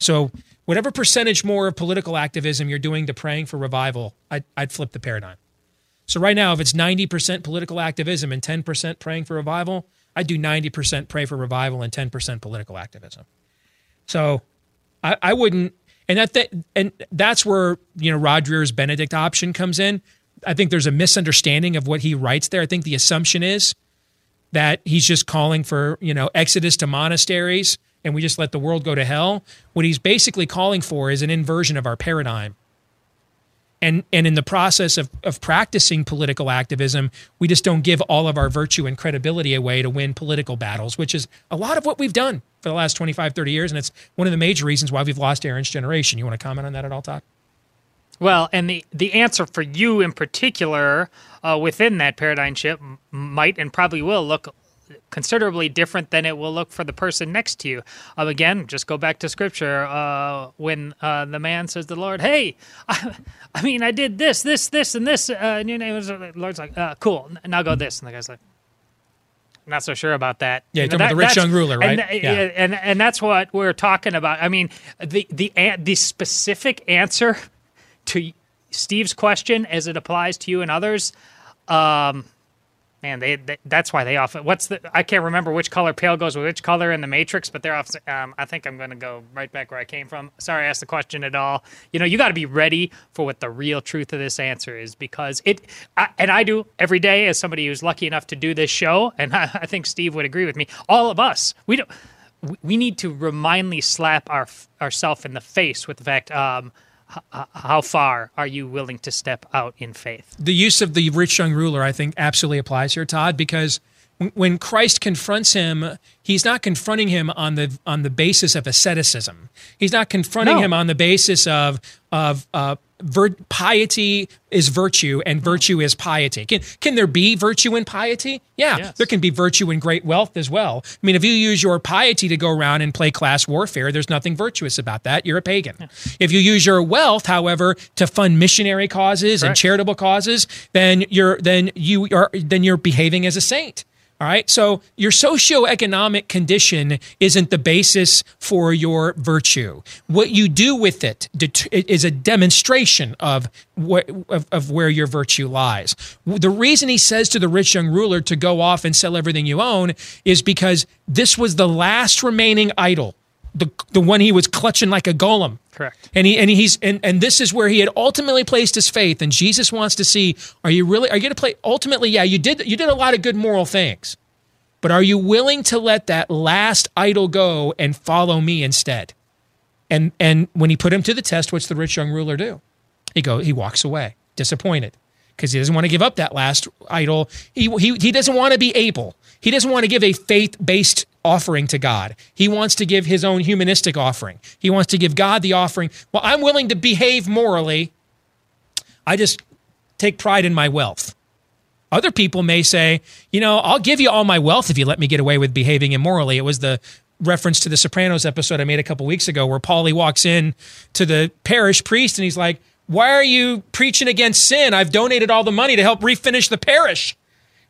So whatever percentage more of political activism you're doing to praying for revival, I'd, I'd flip the paradigm. So right now, if it's ninety percent political activism and ten percent praying for revival, I'd do ninety percent pray for revival and ten percent political activism. So I, I wouldn't, and that th- and that's where, you know, Rod Dreher's Benedict option comes in. I think there's a misunderstanding of what he writes there. I think the assumption is that he's just calling for, you know, exodus to monasteries, and we just let the world go to hell. What he's basically calling for is an inversion of our paradigm. And and in the process of, of practicing political activism, we just don't give all of our virtue and credibility away to win political battles, which is a lot of what we've done for the last twenty-five, thirty years. And it's one of the major reasons why we've lost Aaron's generation. You want to comment on that at all, Todd? Well, and the, the answer for you in particular uh, within that paradigm shift might and probably will look considerably different than it will look for the person next to you. Um, again, just go back to Scripture uh, when uh, the man says to the Lord, hey, I, I mean, I did this, this, this, and this. Uh, and your name is, the Lord's like, uh, cool, now go this. And the guy's like, I'm not so sure about that. Yeah, you're talking about the rich young ruler, right? And, yeah. and, and that's what we're talking about. I mean, the the the specific answer to Steve's question as it applies to you and others, um, man, they, they that's why they often. What's the? I can't remember which color pale goes with which color in the Matrix, but they're off. Um, I think I'm going to go right back where I came from. Sorry, I asked the question at all. You know, you got to be ready for what the real truth of this answer is, because it. I, and I do every day as somebody who's lucky enough to do this show, and I, I think Steve would agree with me. All of us, we don't. We need to remindly slap our ourselves in the face with the fact. Um, How far are you willing to step out in faith? The use of the rich young ruler, I think, absolutely applies here, Todd, because when Christ confronts him, he's not confronting him on the on the basis of asceticism. He's not confronting no. him on the basis of of uh, vir- piety is virtue and virtue is piety. Can can there be virtue in piety? Yeah, yes. There can be virtue in great wealth as well. I mean, if you use your piety to go around and play class warfare, there's nothing virtuous about that. You're a pagan. Yeah. If you use your wealth, however, to fund missionary causes Correct. and charitable causes, then you're then you are then you're behaving as a saint. All right, so your socioeconomic condition isn't the basis for your virtue. What you do with it is a demonstration of what, of, of where your virtue lies. The reason he says to the rich young ruler to go off and sell everything you own is because this was the last remaining idol, the the one he was clutching like a golem. Correct. And he and he's and, and this is where he had ultimately placed his faith. And Jesus wants to see: Are you really? Are you going to play? Ultimately, yeah, you did. You did a lot of good moral things, but are you willing to let that last idol go and follow me instead? And and when he put him to the test, what's the rich young ruler do? He go. He walks away disappointed because he doesn't want to give up that last idol. He he he doesn't want to be able. He doesn't want to give a faith-based offering to God. He wants to give his own humanistic offering. He wants to give God the offering. Well, I'm willing to behave morally. I just take pride in my wealth. Other people may say, you know, I'll give you all my wealth if you let me get away with behaving immorally. It was the reference to the Sopranos episode I made a couple weeks ago where Paulie walks in to the parish priest and he's like, why are you preaching against sin? I've donated all the money to help refinish the parish.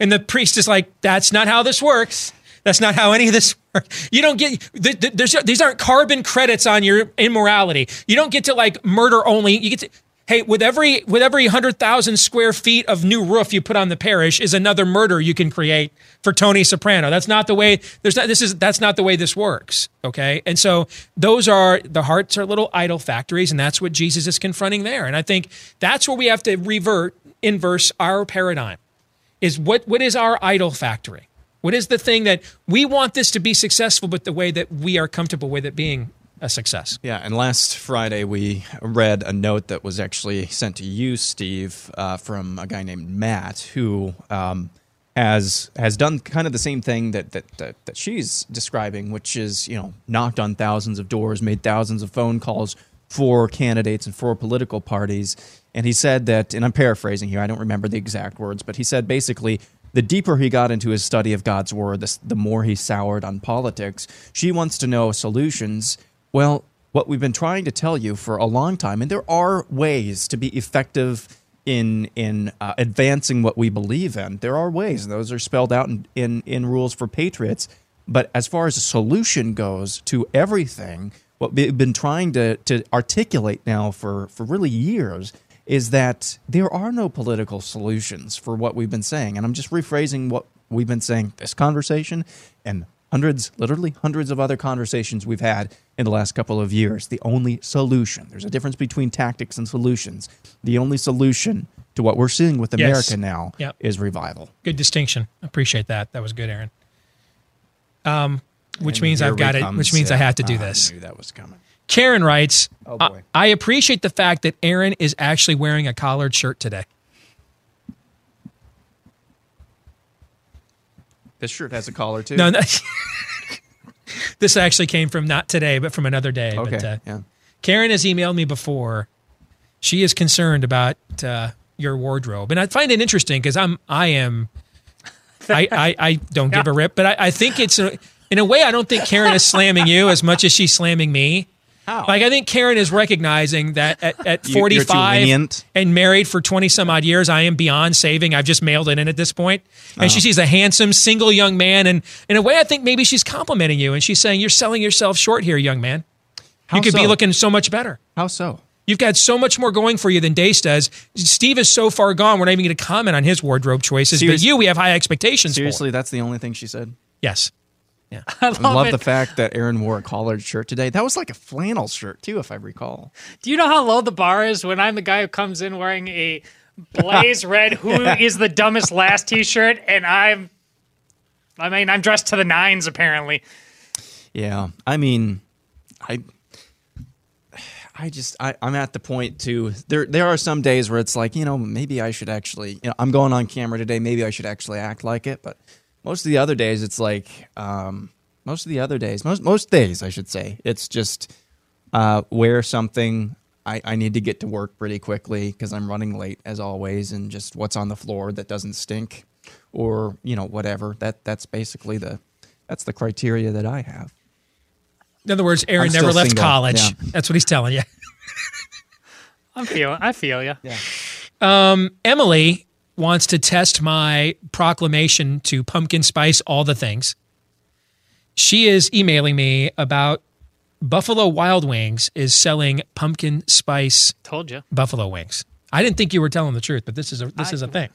And the priest is like, that's not how this works. That's not how any of this works. You don't get, th- th- there's, these aren't carbon credits on your immorality. You don't get to like murder only. You get to, hey, with every with every one hundred thousand square feet of new roof you put on the parish is another murder you can create for Tony Soprano. That's not the way, there's not, this is, that's not the way this works, okay? And so those are, the hearts are little idol factories, and that's what Jesus is confronting there. And I think that's where we have to revert, inverse our paradigm. Is what what is our idol factory? What is the thing that we want this to be successful, but the way that we are comfortable with it being a success? Yeah, and last Friday we read a note that was actually sent to you, Steve, uh, from a guy named Matt, who um, has has done kind of the same thing that, that that that she's describing, which is, you know, knocked on thousands of doors, made thousands of phone calls for candidates and for political parties. And he said that, and I'm paraphrasing here, I don't remember the exact words, but he said basically the deeper he got into his study of God's word, the, the more he soured on politics. She wants to know solutions. Well, what we've been trying to tell you for a long time, and there are ways to be effective in in uh, advancing what we believe in. There are ways, and those are spelled out in, in, in Rules for Patriots. But as far as a solution goes to everything, what we've been trying to, to articulate now for, for really years is that there are no political solutions for what we've been saying. And I'm just rephrasing what we've been saying, this conversation and hundreds, literally hundreds of other conversations we've had in the last couple of years. The only solution, there's a difference between tactics and solutions. The only solution to what we're seeing with America yes. now yep. is revival. Good distinction. I appreciate that. That was good, Aaron. Um, Which and means I've got it. Which means it. I had to do ah, this. I knew that was coming. Karen writes, oh boy. I, I appreciate the fact that Aaron is actually wearing a collared shirt today. This shirt has a collar too. No, no. This actually came from not today, but from another day. Okay. But, uh, yeah. Karen has emailed me before. She is concerned about uh, your wardrobe, and I find it interesting because I'm I am I, I, I don't give yeah. a rip, but I, I think it's, a, in a way, I don't think Karen is slamming you as much as she's slamming me. How? Like, I think Karen is recognizing that at, at forty-five and married for twenty some odd years, I am beyond saving. I've just mailed it in at this point. And uh-huh. she sees a handsome single young man. And in a way, I think maybe she's complimenting you. And she's saying, you're selling yourself short here, young man. How you could so? be looking so much better. How so? You've got so much more going for you than Deace does. Steve is so far gone, we're not even going to comment on his wardrobe choices. Seriously? But you, we have high expectations Seriously, for. that's the only thing she said? Yes. Yeah, I love, I love the fact that Aaron wore a collared shirt today. That was like a flannel shirt, too, if I recall. Do you know how low the bar is when I'm the guy who comes in wearing a Blaze red Who yeah. is the dumbest last t-shirt, and I'm, I mean, I'm dressed to the nines, apparently. Yeah, I mean, I... I just, I, I'm at the point too, there there are some days where it's like, you know, maybe I should actually, you know, I'm going on camera today, maybe I should actually act like it. But most of the other days, it's like, um, most of the other days, most most days, I should say, it's just uh, wear something. I, I need to get to work pretty quickly because I'm running late as always, and just what's on the floor that doesn't stink or, you know, whatever. That That's basically the, that's the criteria that I have. In other words, Aaron never left single. college. Yeah. That's what he's telling you. I'm feeling, I feel you. Yeah. Um, Emily wants to test my proclamation to pumpkin spice all the things. She is emailing me about Buffalo Wild Wings is selling pumpkin spice Told you. buffalo wings. I didn't think you were telling the truth, but this is a this I, is a thing.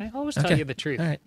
I always okay. tell you the truth. All right.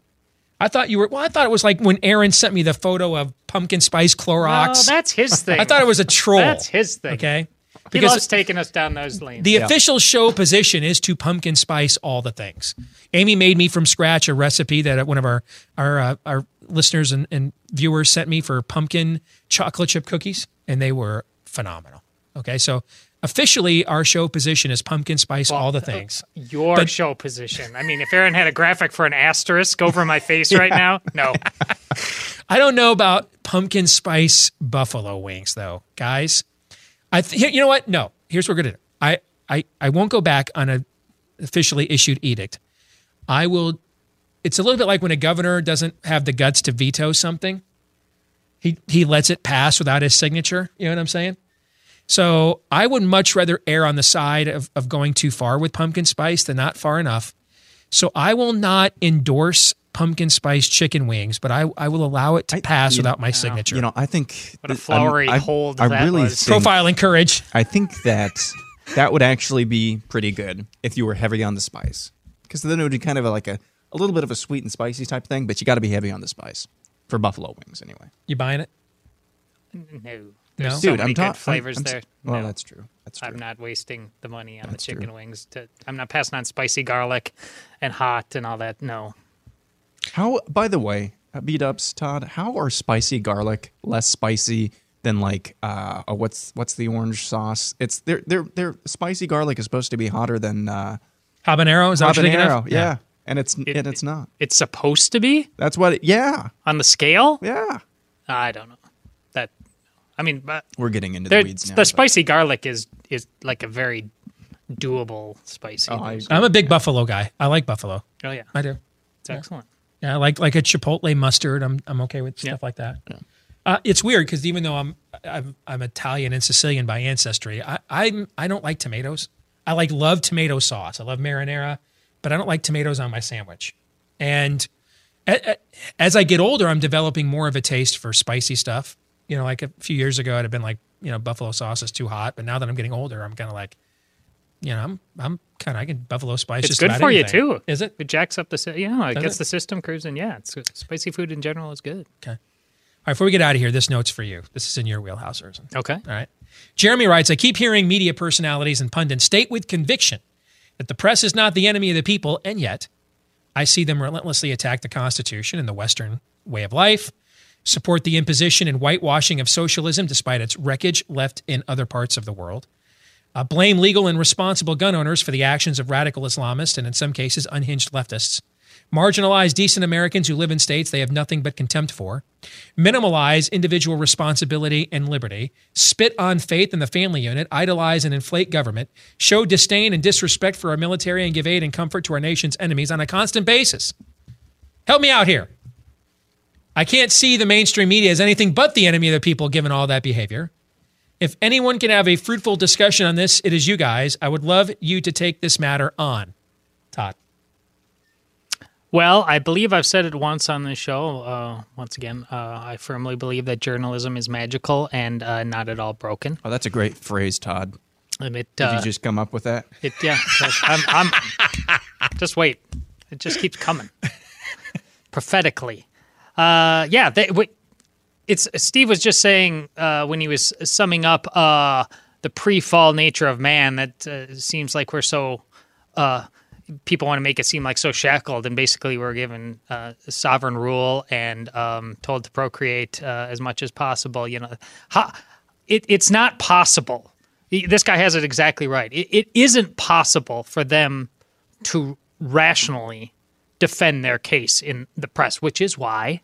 I thought you were, well, I thought it was like when Aaron sent me the photo of pumpkin spice Clorox. No, that's his thing. I thought it was a troll. That's his thing. Okay. Because he loves taking us down those lanes. The yeah. official show position is to pumpkin spice all the things. Amy made me from scratch a recipe that one of our our, uh, our listeners and, and viewers sent me for pumpkin chocolate chip cookies, and they were phenomenal. Okay, so officially, our show position is pumpkin spice, well, all the things. Your but, show position. I mean, if Aaron had a graphic for an asterisk over my face yeah. right now, no. I don't know about pumpkin spice buffalo wings, though, guys. I th- You know what? No. Here's what we're going to do. I, I, I won't go back on an officially issued edict. I will. It's a little bit like when a governor doesn't have the guts to veto something. He He lets it pass without his signature. You know what I'm saying? So I would much rather err on the side of, of going too far with pumpkin spice than not far enough. So I will not endorse pumpkin spice chicken wings, but I, I will allow it to pass I, without know, my signature. You know, I think... What a flowery I, hold I, that I really was. Think, profile and courage. I think that that would actually be pretty good if you were heavy on the spice. Because then it would be kind of a, like a, a little bit of a sweet and spicy type thing, but you got to be heavy on the spice. For buffalo wings, anyway. You buying it? No. There's no. so Dude, many I'm ta- good flavors I'm, I'm, there. Well, no. that's true. That's true. I'm not wasting the money on that's the chicken true. wings. To, I'm not passing on spicy garlic and hot and all that. No. How, by the way, B-dubs, Todd, how are spicy garlic less spicy than like, uh, oh, what's what's the orange sauce? It's they're, they're, they're spicy garlic is supposed to be hotter than... Uh, habanero? Is that habanero, what you're yeah. yeah. And it's, it, and it's not. It's supposed to be? That's what it, yeah. On the scale? Yeah. I don't know. That... I mean, but we're getting into the weeds now. The spicy garlic is is like a very doable spicy. Oh, I, I'm a big yeah. buffalo guy. I like buffalo. Oh yeah, I do. It's yeah. excellent. Yeah, I like like a chipotle mustard. I'm I'm okay with stuff yeah. like that. Yeah. Uh, it's weird because even though I'm I'm I'm Italian and Sicilian by ancestry, I I'm, I don't like tomatoes. I like love tomato sauce. I love marinara, but I don't like tomatoes on my sandwich. And a, a, as I get older, I'm developing more of a taste for spicy stuff. You know, like a few years ago, I'd have been like, you know, buffalo sauce is too hot. But now that I'm getting older, I'm kind of like, you know, I'm I'm kind of, I can buffalo spice. It's just good for anything. You, too. Is it? It jacks up the, you know, it Does gets it? the system cruising. Yeah, it's spicy food in general is good. Okay. All right, before we get out of here, this note's for you. This is in your wheelhouse, Erzin. Okay. All right. Jeremy writes, I keep hearing media personalities and pundits state with conviction that the press is not the enemy of the people, and yet I see them relentlessly attack the Constitution and the Western way of life, support the imposition and whitewashing of socialism despite its wreckage left in other parts of the world, uh, blame legal and responsible gun owners for the actions of radical Islamists and in some cases unhinged leftists, marginalize decent Americans who live in states they have nothing but contempt for, minimalize individual responsibility and liberty, spit on faith and the family unit, idolize and inflate government, show disdain and disrespect for our military and give aid and comfort to our nation's enemies on a constant basis. Help me out here. I can't see the mainstream media as anything but the enemy of the people, given all that behavior. If anyone can have a fruitful discussion on this, it is you guys. I would love you to take this matter on, Todd. Well, I believe I've said it once on this show. Uh, once again, uh, I firmly believe that journalism is magical and uh, not at all broken. Oh, that's a great phrase, Todd. And it, uh, Did you just come up with that? It, yeah. I'm, I'm, just wait. It just keeps coming. Prophetically. Uh, yeah, they, wait. It's Steve was just saying uh, when he was summing up uh, the pre-fall nature of man that uh, seems like we're so uh, people want to make it seem like so shackled, and basically we're given uh, sovereign rule and um, told to procreate uh, as much as possible. You know, ha, it, it's not possible. This guy has it exactly right. It, it isn't possible for them to rationally defend their case in the press, which is why.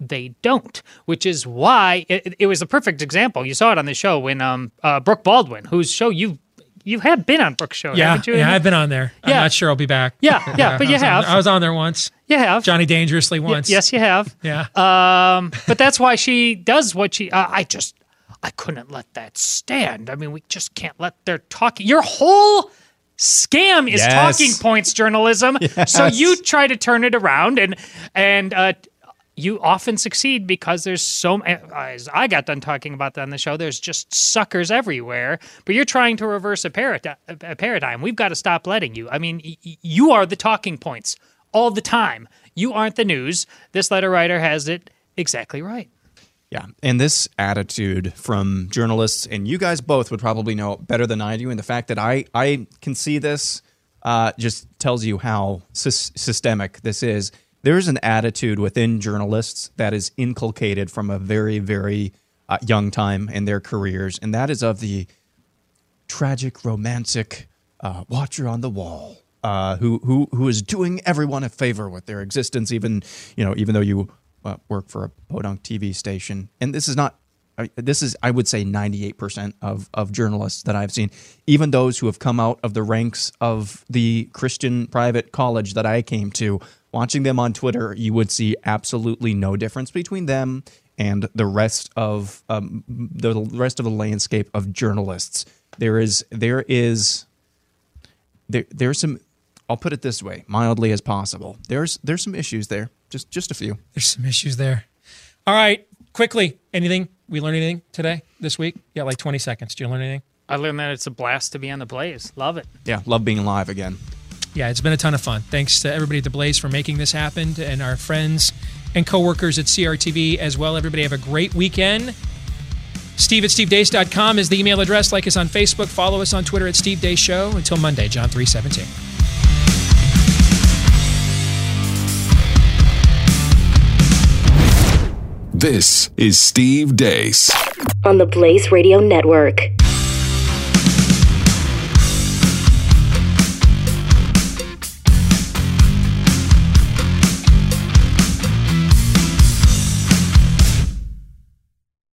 They don't, which is why it, it was a perfect example. You saw it on the show when um, uh, Brooke Baldwin, whose show you you have been on Brooke's show, yeah, haven't you? Yeah, I've been on there. Yeah. I'm not sure I'll be back. Yeah, yeah, yeah but I you have. On, I was on there once. You have. Johnny Dangerously once. Y- yes, you have. Yeah. Um, but that's why she does what she, uh, I just, I couldn't let that stand. I mean, we just can't let their talking, your whole scam is yes. talking points journalism. Yes. So you try to turn it around and, and, uh, you often succeed because there's so, as I got done talking about that on the show, there's just suckers everywhere, but you're trying to reverse a, parad- a paradigm. We've got to stop letting you. I mean, y- you are the talking points all the time. You aren't the news. This letter writer has it exactly right. Yeah, and this attitude from journalists, and you guys both would probably know it better than I do, and the fact that I, I can see this uh, just tells you how sy- systemic this is. There's an attitude within journalists that is inculcated from a very, very uh, young time in their careers, and that is of the tragic, romantic uh, watcher on the wall uh, who who who is doing everyone a favor with their existence, even you know, even though you uh, work for a podunk T V station. And this is not, I, this is I would say ninety-eight percent of of journalists that I've seen, even those who have come out of the ranks of the Christian private college that I came to. Watching them on Twitter, you would see absolutely no difference between them and the rest of um, the rest of the landscape of journalists. There is there is there there's some. I'll put it this way, mildly as possible. There's there's some issues there, just just a few. There's some issues there. All right, quickly, anything we learned anything today this week? Yeah, like twenty seconds. Did you learn anything? I learned that it's a blast to be on the Blaze. Love it. Yeah, love being live again. Yeah, it's been a ton of fun. Thanks to everybody at The Blaze for making this happen, and our friends and coworkers at C R T V as well. Everybody have a great weekend. Steve at steve deace dot com is the email address. Like us on Facebook. Follow us on Twitter at Steve Deace Show. Until Monday, John three seventeen. This is Steve Deace on The Blaze Radio Network.